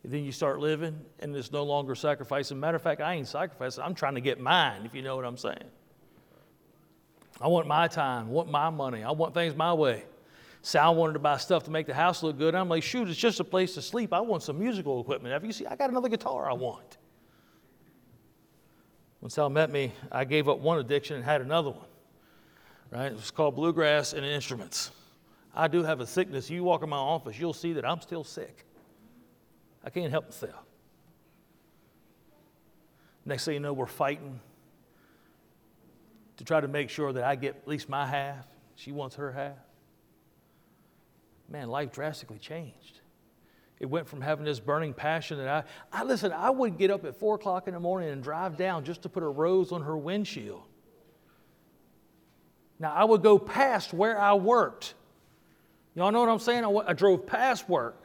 And then you start living, and it's no longer sacrificing. Matter of fact, I ain't sacrificing. I'm trying to get mine, if you know what I'm saying. I want my time. I want my money. I want things my way. Sal wanted to buy stuff to make the house look good. I'm like, shoot, it's just a place to sleep. I want some musical equipment. Have you seen? I got another guitar I want. When Sal met me, I gave up one addiction and had another one, right? It was called bluegrass and instruments. I do have a sickness. You walk in my office, you'll see that I'm still sick. I can't help myself. Next thing you know, we're fighting to try to make sure that I get at least my half. She wants her half. Man, life drastically changed. It went from having this burning passion that I would get up at 4 o'clock in the morning and drive down just to put a rose on her windshield. Now, I would go past where I worked. Y'all know what I'm saying? I drove past work.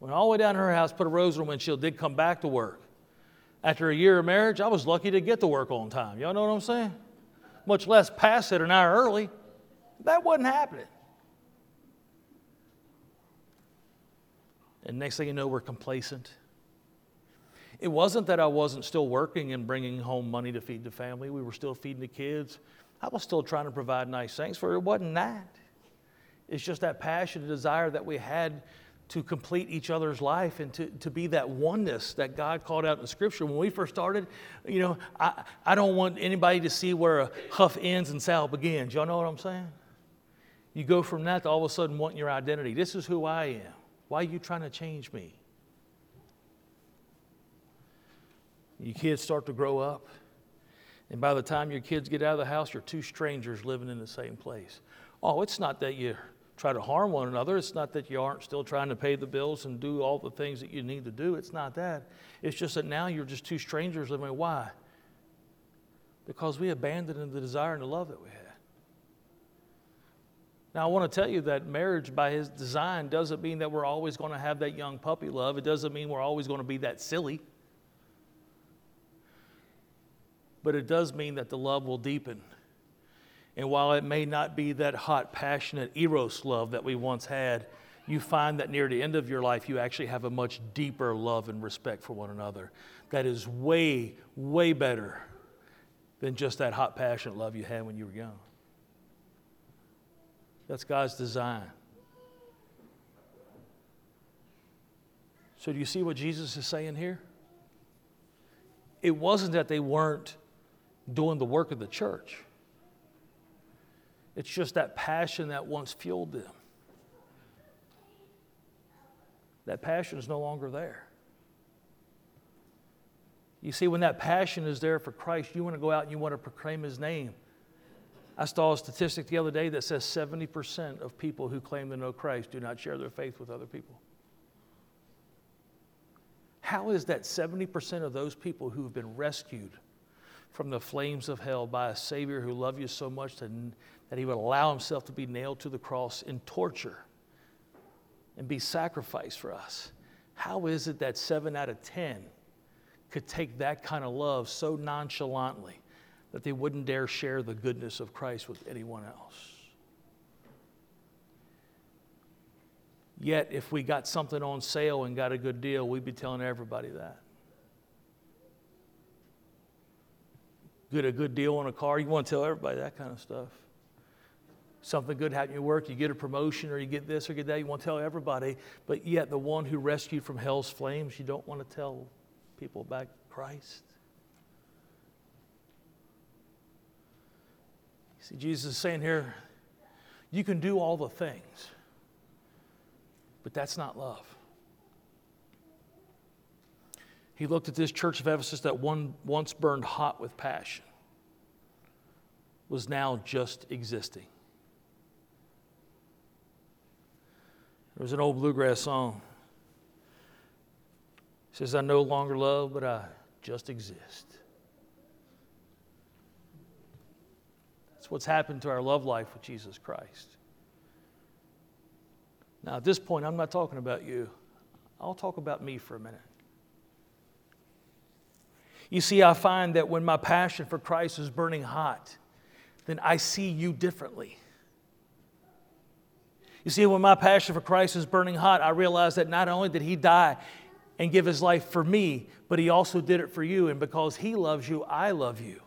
Went all the way down to her house, put a rose on her windshield, did come back to work. After a year of marriage, I was lucky to get to work on time. Y'all know what I'm saying? Much less pass it an hour early. That wasn't happening. And next thing you know, we're complacent. It wasn't that I wasn't still working and bringing home money to feed the family. We were still feeding the kids. I was still trying to provide nice things for her. It wasn't that. It's just that passion and desire that we had to complete each other's life and to be that oneness that God called out in the Scripture. When we first started, you know, I don't want anybody to see where a huff ends and Sal begins. Y'all know what I'm saying? You go from that to all of a sudden wanting your identity. This is who I am. Why are you trying to change me? Your kids start to grow up, And by the time your kids get out of the house, you're two strangers living in the same place. Oh, it's not that you try to harm one another. It's not that you aren't still trying to pay the bills and do all the things that you need to do. It's not that. It's just that now you're just two strangers living. Why? Because we abandoned the desire and the love that we had. Now, I want to tell you that marriage by his design doesn't mean that we're always going to have that young puppy love. It doesn't mean we're always going to be that silly. But it does mean that the love will deepen. And while it may not be that hot, passionate Eros love that we once had, you find that near the end of your life, you actually have a much deeper love and respect for one another. That is way, way better than just that hot, passionate love you had when you were young. That's God's design. So do you see what Jesus is saying here? It wasn't that they weren't doing the work of the church. It's just that passion that once fueled them. That passion is no longer there. You see, when that passion is there for Christ, you want to go out and you want to proclaim his name. I saw a statistic the other day that says 70% of people who claim to know Christ do not share their faith with other people. How is that 70% of those people who have been rescued from the flames of hell by a Savior who loved you so much that he would allow himself to be nailed to the cross in torture and be sacrificed for us? How is it that 7 out of 10 could take that kind of love so nonchalantly that they wouldn't dare share the goodness of Christ with anyone else? Yet, if we got something on sale and got a good deal, we'd be telling everybody that. Get a good deal on a car, you want to tell everybody that kind of stuff. Something good happened at work, you get a promotion or you get this or get that, you want to tell everybody. But yet, the one who rescued from hell's flames, you don't want to tell people about Christ. See, Jesus is saying here, you can do all the things, but that's not love. He looked at this church of Ephesus that once burned hot with passion, was now just existing. There was an old bluegrass song. It says, I no longer love, but I just exist. What's happened to our love life with Jesus Christ. Now, at this point, I'm not talking about you. I'll talk about me for a minute. You see, I find that when my passion for Christ is burning hot, then I see you differently. You see, when my passion for Christ is burning hot, I realize that not only did he die and give his life for me, but he also did it for you. And because he loves you, I love you.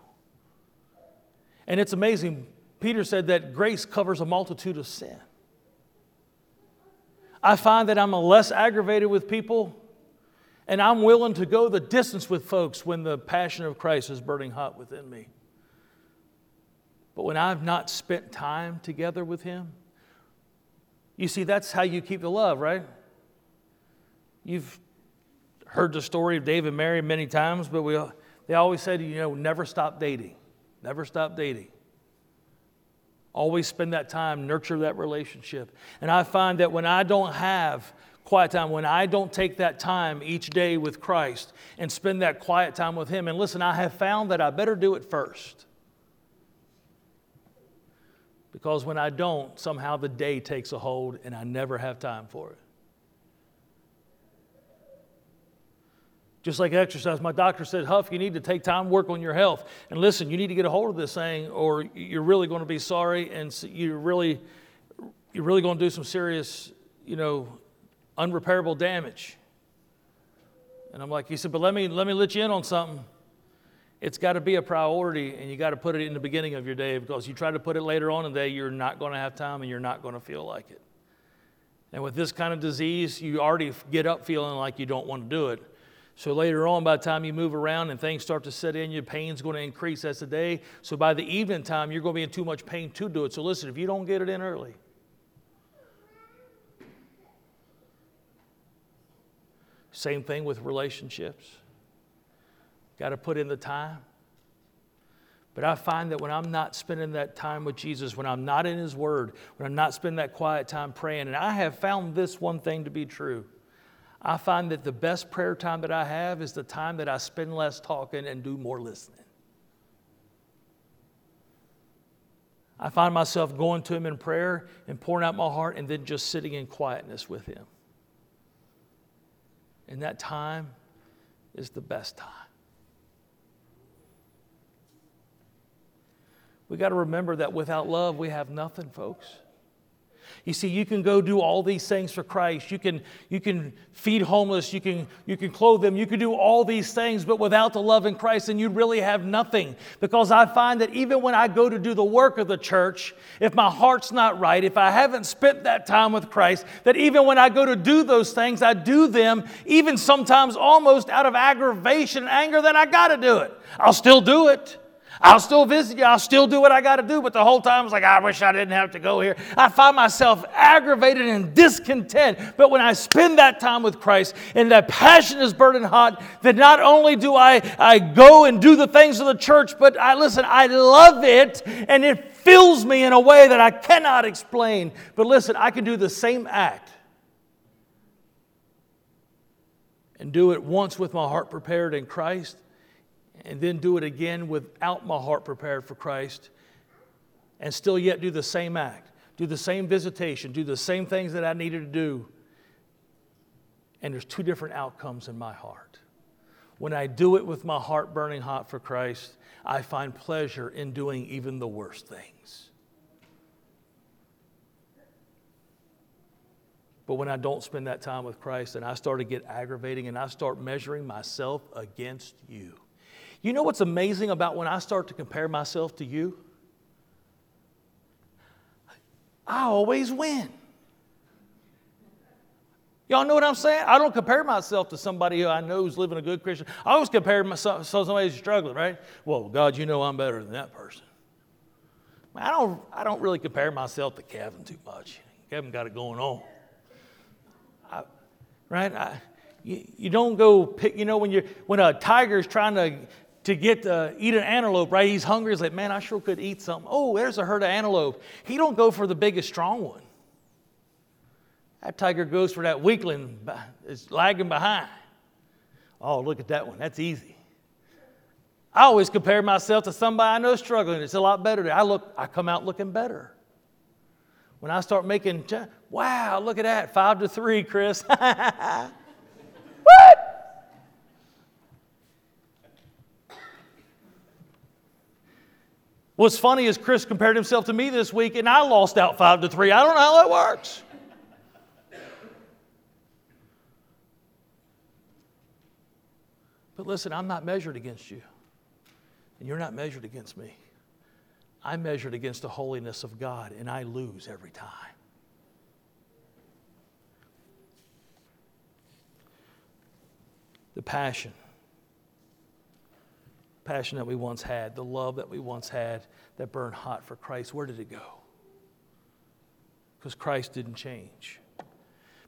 And it's amazing. Peter said that grace covers a multitude of sin. I find that I'm less aggravated with people, and I'm willing to go the distance with folks when the passion of Christ is burning hot within me. But when I've not spent time together with him, you see, that's how you keep the love, right? You've heard the story of Dave and Mary many times, but they always said, never stop dating. Never stop dating. Always spend that time, nurture that relationship. And I find that when I don't have quiet time, when I don't take that time each day with Christ and spend that quiet time with him, and listen, I have found that I better do it first. Because when I don't, somehow the day takes a hold and I never have time for it. Just like exercise, my doctor said, Huff, you need to take time, work on your health. And listen, you need to get a hold of this thing or you're really going to be sorry and you're really going to do some serious, unrepairable damage. And I'm like, he said, but let me let you in on something. It's got to be a priority and you got to put it in the beginning of your day, because you try to put it later on in the day, you're not going to have time and you're not going to feel like it. And with this kind of disease, you already get up feeling like you don't want to do it. So later on, by the time you move around and things start to set in, your pain's going to increase as the day. So by the evening time, you're going to be in too much pain to do it. So listen, if you don't get it in early. Same thing with relationships. Got to put in the time. But I find that when I'm not spending that time with Jesus, when I'm not in his word, when I'm not spending that quiet time praying, and I have found this one thing to be true. I find that the best prayer time that I have is the time that I spend less talking and do more listening. I find myself going to him in prayer and pouring out my heart and then just sitting in quietness with him. And that time is the best time. We got to remember that without love, we have nothing, folks. You see, you can go do all these things for Christ. You can feed homeless. You can clothe them. You can do all these things, but without the love in Christ, then you really have nothing. Because I find that even when I go to do the work of the church, if my heart's not right, if I haven't spent that time with Christ, that even when I go to do those things, I do them even sometimes almost out of aggravation and anger that I got to do it. I'll still do it. I'll still visit you. I'll still do what I got to do. But the whole time I was like, I wish I didn't have to go here. I find myself aggravated and discontent. But when I spend that time with Christ and that passion is burning hot, then not only do I go and do the things of the church, but I love it. And it fills me in a way that I cannot explain. But listen, I can do the same act and do it once with my heart prepared in Christ, and then do it again without my heart prepared for Christ, and still yet do the same act, do the same visitation, do the same things that I needed to do. And there's two different outcomes in my heart. When I do it with my heart burning hot for Christ, I find pleasure in doing even the worst things. But when I don't spend that time with Christ, then I start to get aggravating and I start measuring myself against you. You know what's amazing about when I start to compare myself to you? I always win. Y'all know what I'm saying? I don't compare myself to somebody who I know who's living a good Christian. I always compare myself to somebody who's struggling, right? Well, God, you know I'm better than that person. I don't really compare myself to Kevin too much. Kevin got it going on. You don't go pick, when a tiger's trying to eat an antelope, right? He's hungry. He's like, man, I sure could eat something. Oh, there's a herd of antelope. He don't go for the biggest, strong one. That tiger goes for that weakling that's lagging behind. Oh, look at that one. That's easy. I always compare myself to somebody I know struggling. It's a lot better. I come out looking better. When I start making, wow, look at that. 5-3, Chris. What? What's funny is Chris compared himself to me this week, and I lost out 5-3. I don't know how that works. But listen, I'm not measured against you, and you're not measured against me. I'm measured against the holiness of God, and I lose every time. The passion that we once had, the love that we once had that burned hot for Christ, where did it go? Because Christ didn't change.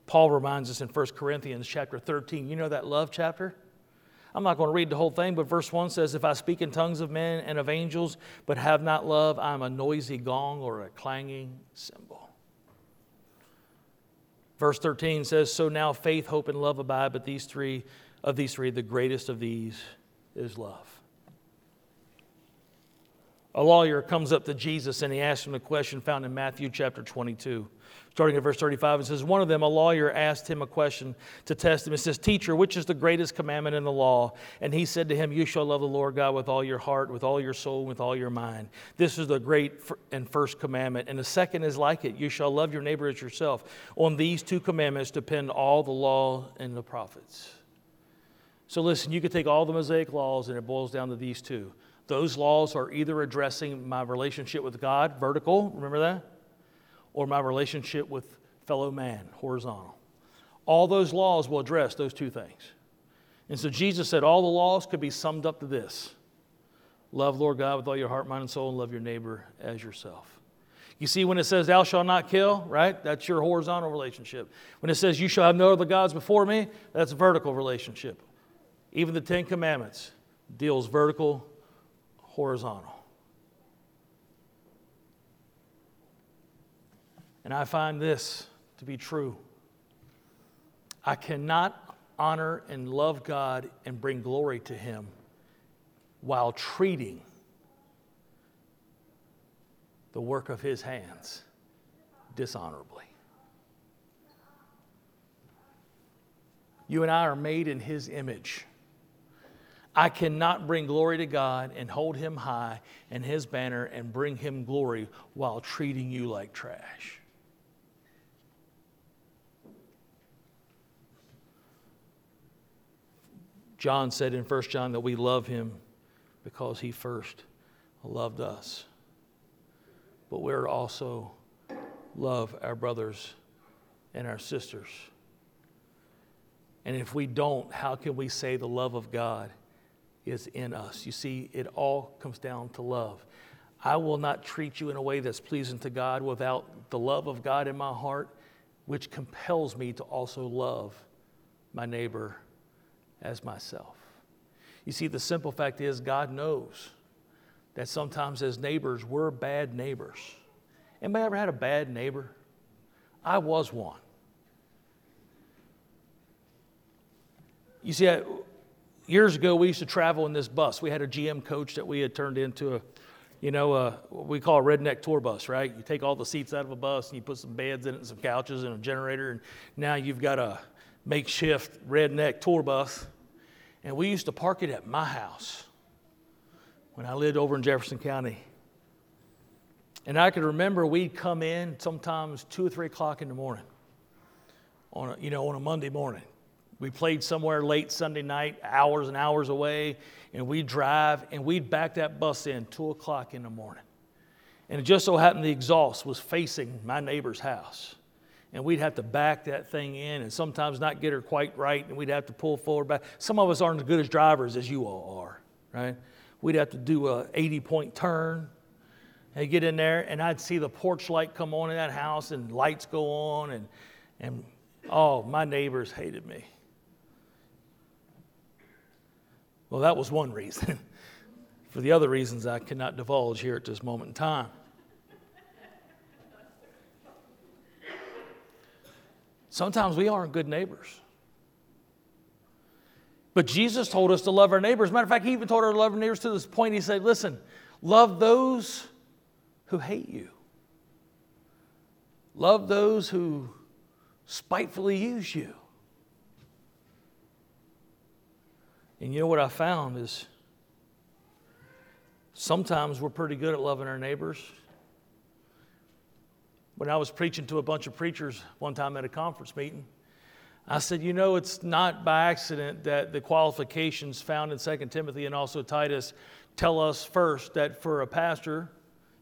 Paul reminds us in 1 Corinthians chapter 13, you know that love chapter? I'm not going to read the whole thing, but verse 1 says, if I speak in tongues of men and of angels, but have not love, I'm a noisy gong or a clanging cymbal. Verse 13 says, so now faith, hope, and love abide, but of these three, the greatest of these is love. A lawyer comes up to Jesus and he asks him a question found in Matthew chapter 22, starting at verse 35. It says, one of them, a lawyer, asked him a question to test him. It says, teacher, which is the greatest commandment in the law? And he said to him, you shall love the Lord God with all your heart, with all your soul, and with all your mind. This is the great and first commandment. And the second is like it. You shall love your neighbor as yourself. On these two commandments depend all the law and the prophets. So listen, you could take all the Mosaic laws and it boils down to these two. Those laws are either addressing my relationship with God, vertical, remember that? Or my relationship with fellow man, horizontal. All those laws will address those two things. And so Jesus said all the laws could be summed up to this. Love Lord God with all your heart, mind, and soul, and love your neighbor as yourself. You see, when it says, thou shalt not kill, right? That's your horizontal relationship. When it says, you shall have no other gods before me, that's a vertical relationship. Even the Ten Commandments deals vertical, horizontal. And I find this to be true. I cannot honor and love God and bring glory to Him while treating the work of His hands dishonorably. You and I are made in His image. I cannot bring glory to God and hold Him high in His banner and bring Him glory while treating you like trash. John said in 1 John that we love Him because He first loved us. But we're also love our brothers and our sisters. And if we don't, how can we say the love of God is in us? You see, it all comes down to love. I will not treat you in a way that's pleasing to God without the love of God in my heart, which compels me to also love my neighbor as myself. You see, the simple fact is God knows that sometimes as neighbors, we're bad neighbors. Anybody ever had a bad neighbor? I was one. You see, years ago, we used to travel in this bus. We had a GM coach that we had turned into what we call a redneck tour bus, right? You take all the seats out of a bus and you put some beds in it and some couches and a generator, and now you've got a makeshift redneck tour bus. And we used to park it at my house when I lived over in Jefferson County. And I could remember we'd come in sometimes 2 or 3 o'clock in the morning on a Monday morning. We played somewhere late Sunday night, hours and hours away, and we'd drive, and we'd back that bus in 2 o'clock in the morning. And it just so happened the exhaust was facing my neighbor's house. And we'd have to back that thing in and sometimes not get her quite right, and we'd have to pull forward back. Some of us aren't as good as drivers as you all are, right? We'd have to do a 80-point turn and get in there, and I'd see the porch light come on in that house and lights go on, and my neighbors hated me. Well, that was one reason. For the other reasons I cannot divulge here at this moment in time. Sometimes we aren't good neighbors. But Jesus told us to love our neighbors. Matter of fact, He even told us to love our neighbors to this point. He said, listen, love those who hate you. Love those who spitefully use you. And you know what I found is sometimes we're pretty good at loving our neighbors. When I was preaching to a bunch of preachers one time at a conference meeting, I said, it's not by accident that the qualifications found in 2 Timothy and also Titus tell us first that for a pastor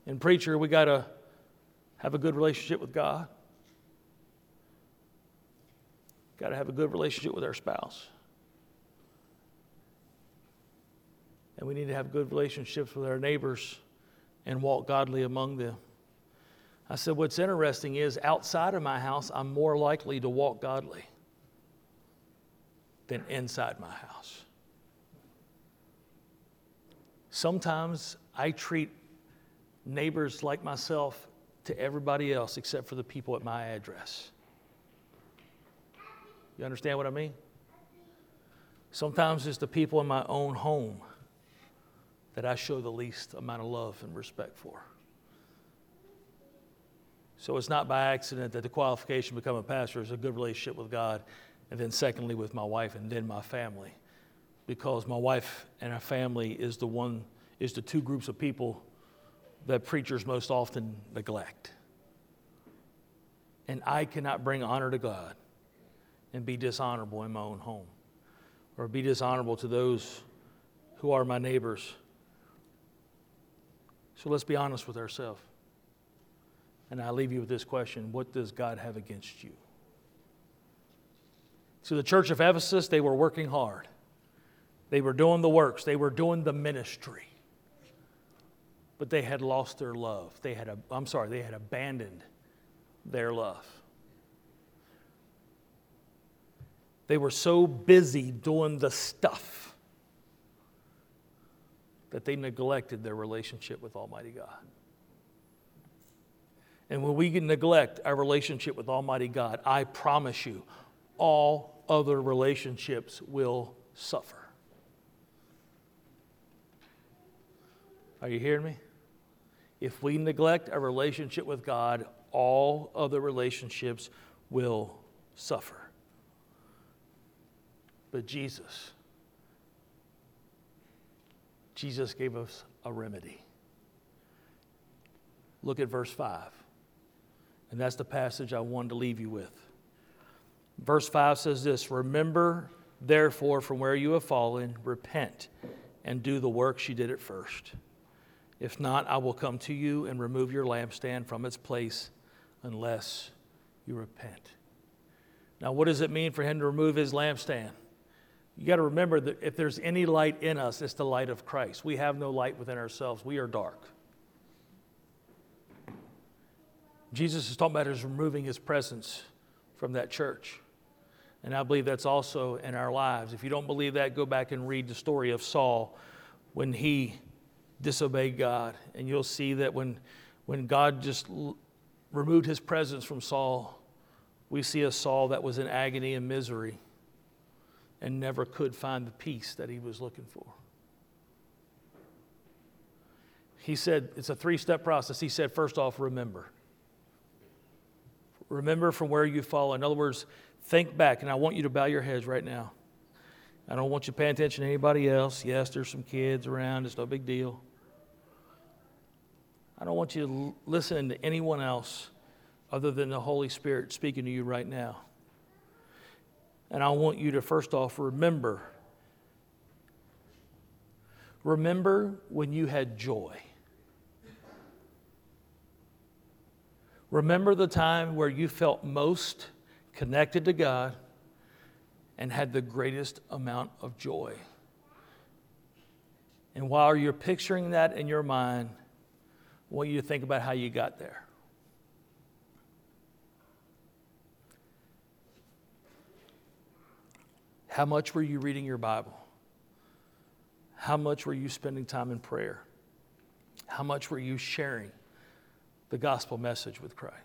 and preacher, we got to have a good relationship with God. Got to have a good relationship with our spouse. And we need to have good relationships with our neighbors and walk godly among them. I said, what's interesting is outside of my house, I'm more likely to walk godly than inside my house. Sometimes I treat neighbors like myself to everybody else except for the people at my address. You understand what I mean? Sometimes it's the people in my own home that I show the least amount of love and respect for. So it's not by accident that the qualification to become a pastor is a good relationship with God, and then secondly with my wife, and then my family, because my wife and our family is the two groups of people that preachers most often neglect. And I cannot bring honor to God and be dishonorable in my own home, or be dishonorable to those who are my neighbors. So let's be honest with ourselves. And I leave you with this question: what does God have against you? So the church of Ephesus, they were working hard. They were doing the works. They were doing the ministry. But they had lost their love. They had abandoned their love. They were so busy doing the stuff that they neglected their relationship with Almighty God. And when we neglect our relationship with Almighty God, I promise you, all other relationships will suffer. Are you hearing me? If we neglect our relationship with God, all other relationships will suffer. But Jesus gave us a remedy. Look at verse 5. And that's the passage I wanted to leave you with. Verse 5 says this, "Remember, therefore, from where you have fallen, repent and do the works you did at first. If not, I will come to you and remove your lampstand from its place unless you repent." Now, what does it mean for him to remove his lampstand? You got to remember that if there's any light in us, it's the light of Christ. We have no light within ourselves. We are dark. Jesus is talking about his removing his presence from that church. And I believe that's also in our lives. If you don't believe that, go back and read the story of Saul when he disobeyed God. And you'll see that when God just removed his presence from Saul, we see a Saul that was in agony and misery and never could find the peace that he was looking for. He said, it's a three-step process. He said, first off, remember. Remember from where you fall. In other words, think back. And I want you to bow your heads right now. I don't want you paying attention to anybody else. Yes, there's some kids around. It's no big deal. I don't want you to listen to anyone else other than the Holy Spirit speaking to you right now. And I want you to, first off, remember. Remember when you had joy. Remember the time where you felt most connected to God and had the greatest amount of joy. And while you're picturing that in your mind, I want you to think about how you got there. How much were you reading your Bible? How much were you spending time in prayer? How much were you sharing the gospel message with Christ?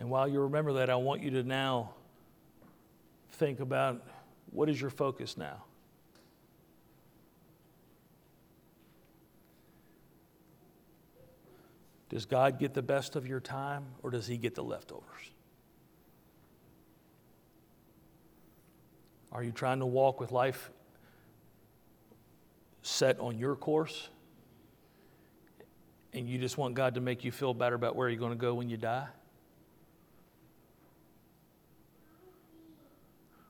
And while you remember that, I want you to now think about what is your focus now? Does God get the best of your time, or does he get the leftovers? Are you trying to walk with life set on your course, and you just want God to make you feel better about where you're going to go when you die?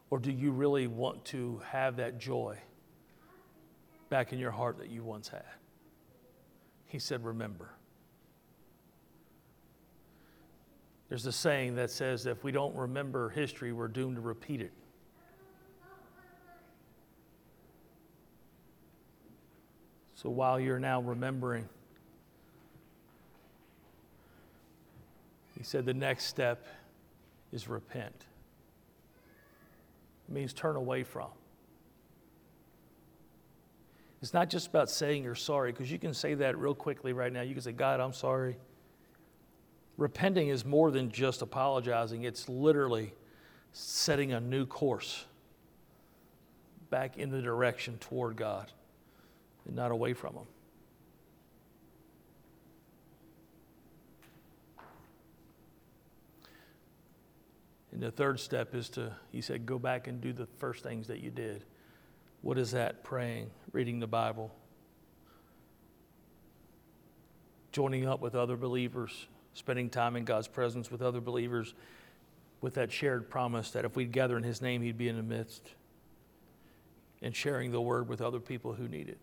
Or do you really want to have that joy back in your heart that you once had? He said, remember. There's a saying that says that if we don't remember history, we're doomed to repeat it. So while you're now remembering, he said the next step is repent. It means turn away from. It's not just about saying you're sorry, because you can say that real quickly right now. You can say, God, I'm sorry. Repenting is more than just apologizing. It's literally setting a new course back in the direction toward God and not away from him. And the third step is to, he said, go back and do the first things that you did. What is that? Praying, reading the Bible, joining up with other believers, spending time in God's presence with other believers, with that shared promise that if we'd gather in his name, he'd be in the midst, and sharing the word with other people who need it.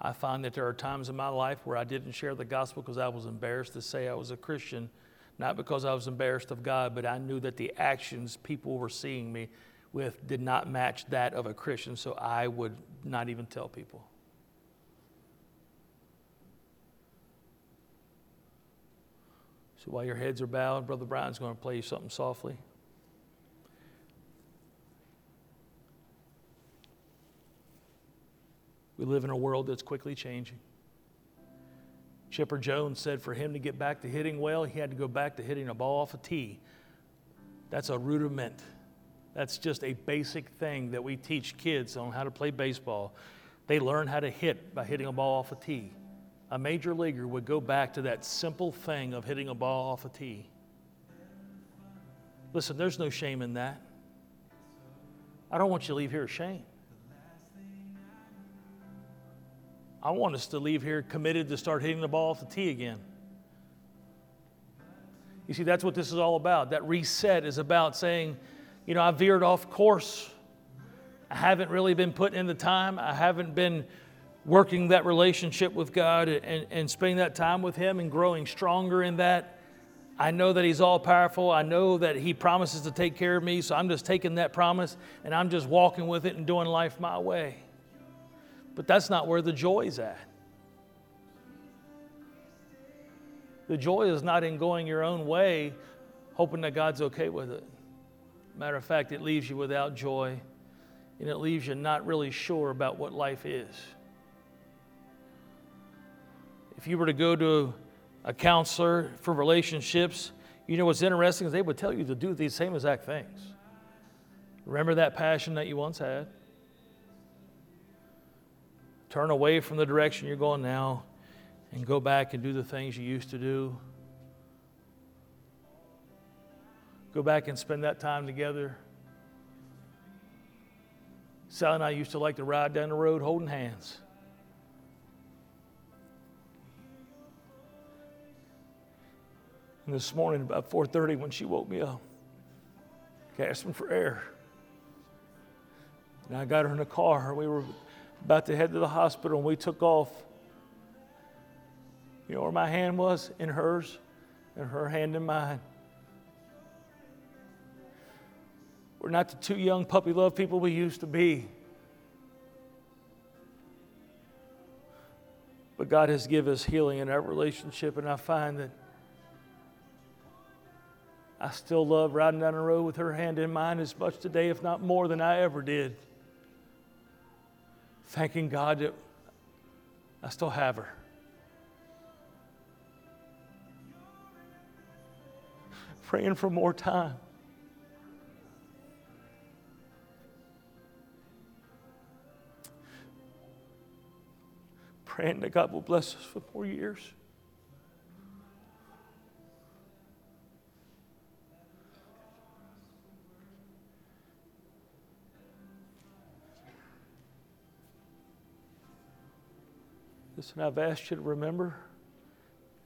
I find that there are times in my life where I didn't share the gospel because I was embarrassed to say I was a Christian, not because I was embarrassed of God, but I knew that the actions people were seeing me with did not match that of a Christian, so I would not even tell people. So while your heads are bowed, Brother Brian's going to play you something softly. We live in a world that's quickly changing. Chipper Jones said for him to get back to hitting well, he had to go back to hitting a ball off a tee. That's a rudiment. That's just a basic thing that we teach kids on how to play baseball. They learn how to hit by hitting a ball off a tee. A major leaguer would go back to that simple thing of hitting a ball off a tee. Listen, there's no shame in that. I don't want you to leave here ashamed. I want us to leave here committed to start hitting the ball off the tee again. You see, that's what this is all about. That reset is about saying, you know, I veered off course. I haven't really been putting in the time. I haven't been working that relationship with God and spending that time with Him and growing stronger in that. I know that He's all-powerful. I know that He promises to take care of me, so I'm just taking that promise, and I'm just walking with it and doing life my way. But that's not where the joy is at. The joy is not in going your own way, hoping that God's okay with it. Matter of fact, it leaves you without joy, and it leaves you not really sure about what life is. If you were to go to a counselor for relationships, you know what's interesting is they would tell you to do these same exact things. Remember that passion that you once had. Turn away from the direction you're going now and go back and do the things you used to do. Go back and spend that time together. Sal and I used to like to ride down the road holding hands. And this morning, about 4:30, when she woke me up, gasping for air, and I got her in the car. We were about to head to the hospital, and we took off. You know where my hand was? In hers, and her hand in mine. We're not the two young puppy love people we used to be. But God has given us healing in our relationship, and I find that I still love riding down the road with her hand in mine as much today, if not more, than I ever did. Thanking God that I still have her. Praying for more time. Praying that God will bless us for more years. Listen, I've asked you to remember,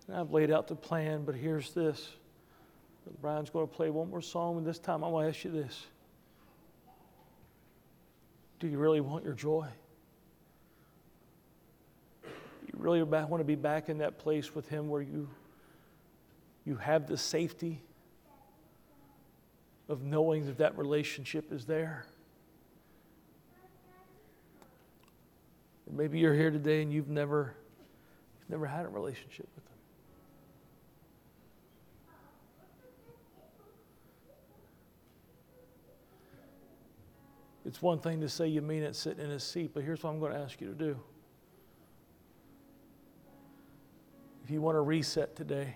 and I've laid out the plan, but here's this. Brian's going to play one more song, and this time I'm going to ask you this. Do you really want your joy? You really want to be back in that place with Him where you have the safety of knowing that that relationship is there? Maybe you're here today and you've never had a relationship with Him. It's one thing to say you mean it sitting in His seat, but here's what I'm going to ask you to do. If you want to reset today,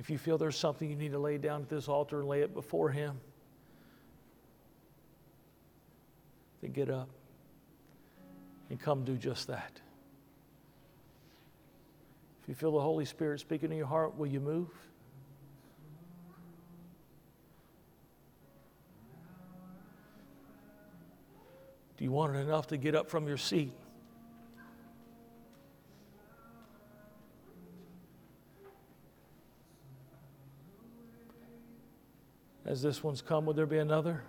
if you feel there's something you need to lay down at this altar and lay it before Him, then get up and come do just that. If you feel the Holy Spirit speaking in your heart, will you move? Do you want it enough to get up from your seat? As this one's come, would there be another?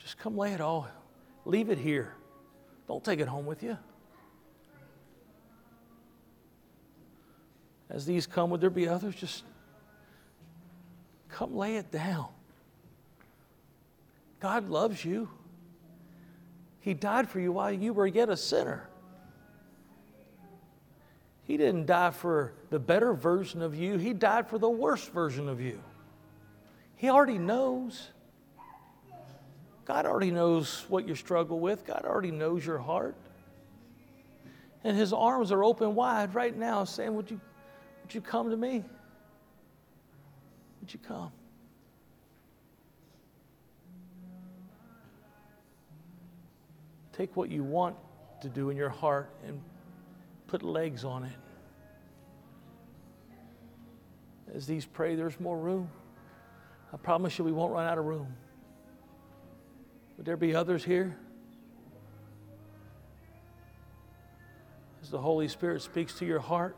Just come lay it all. Leave it here. Don't take it home with you. As these come, would there be others? Just come lay it down. God loves you. He died for you while you were yet a sinner. He didn't die for the better version of you. He died for the worst version of you. He already knows. God already knows what you struggle with. God already knows your heart. And his arms are open wide right now saying, would you come to me? Would you come? Take what you want to do in your heart and put legs on it. As these pray, there's more room. I promise you we won't run out of room. Would there be others here? As the Holy Spirit speaks to your heart,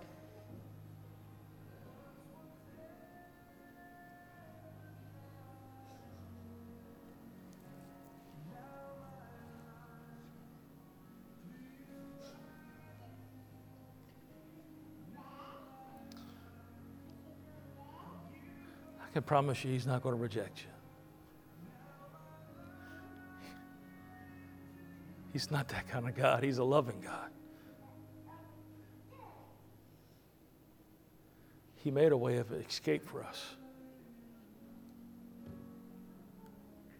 I can promise you he's not going to reject you. He's not that kind of God. He's a loving God. He made a way of escape for us.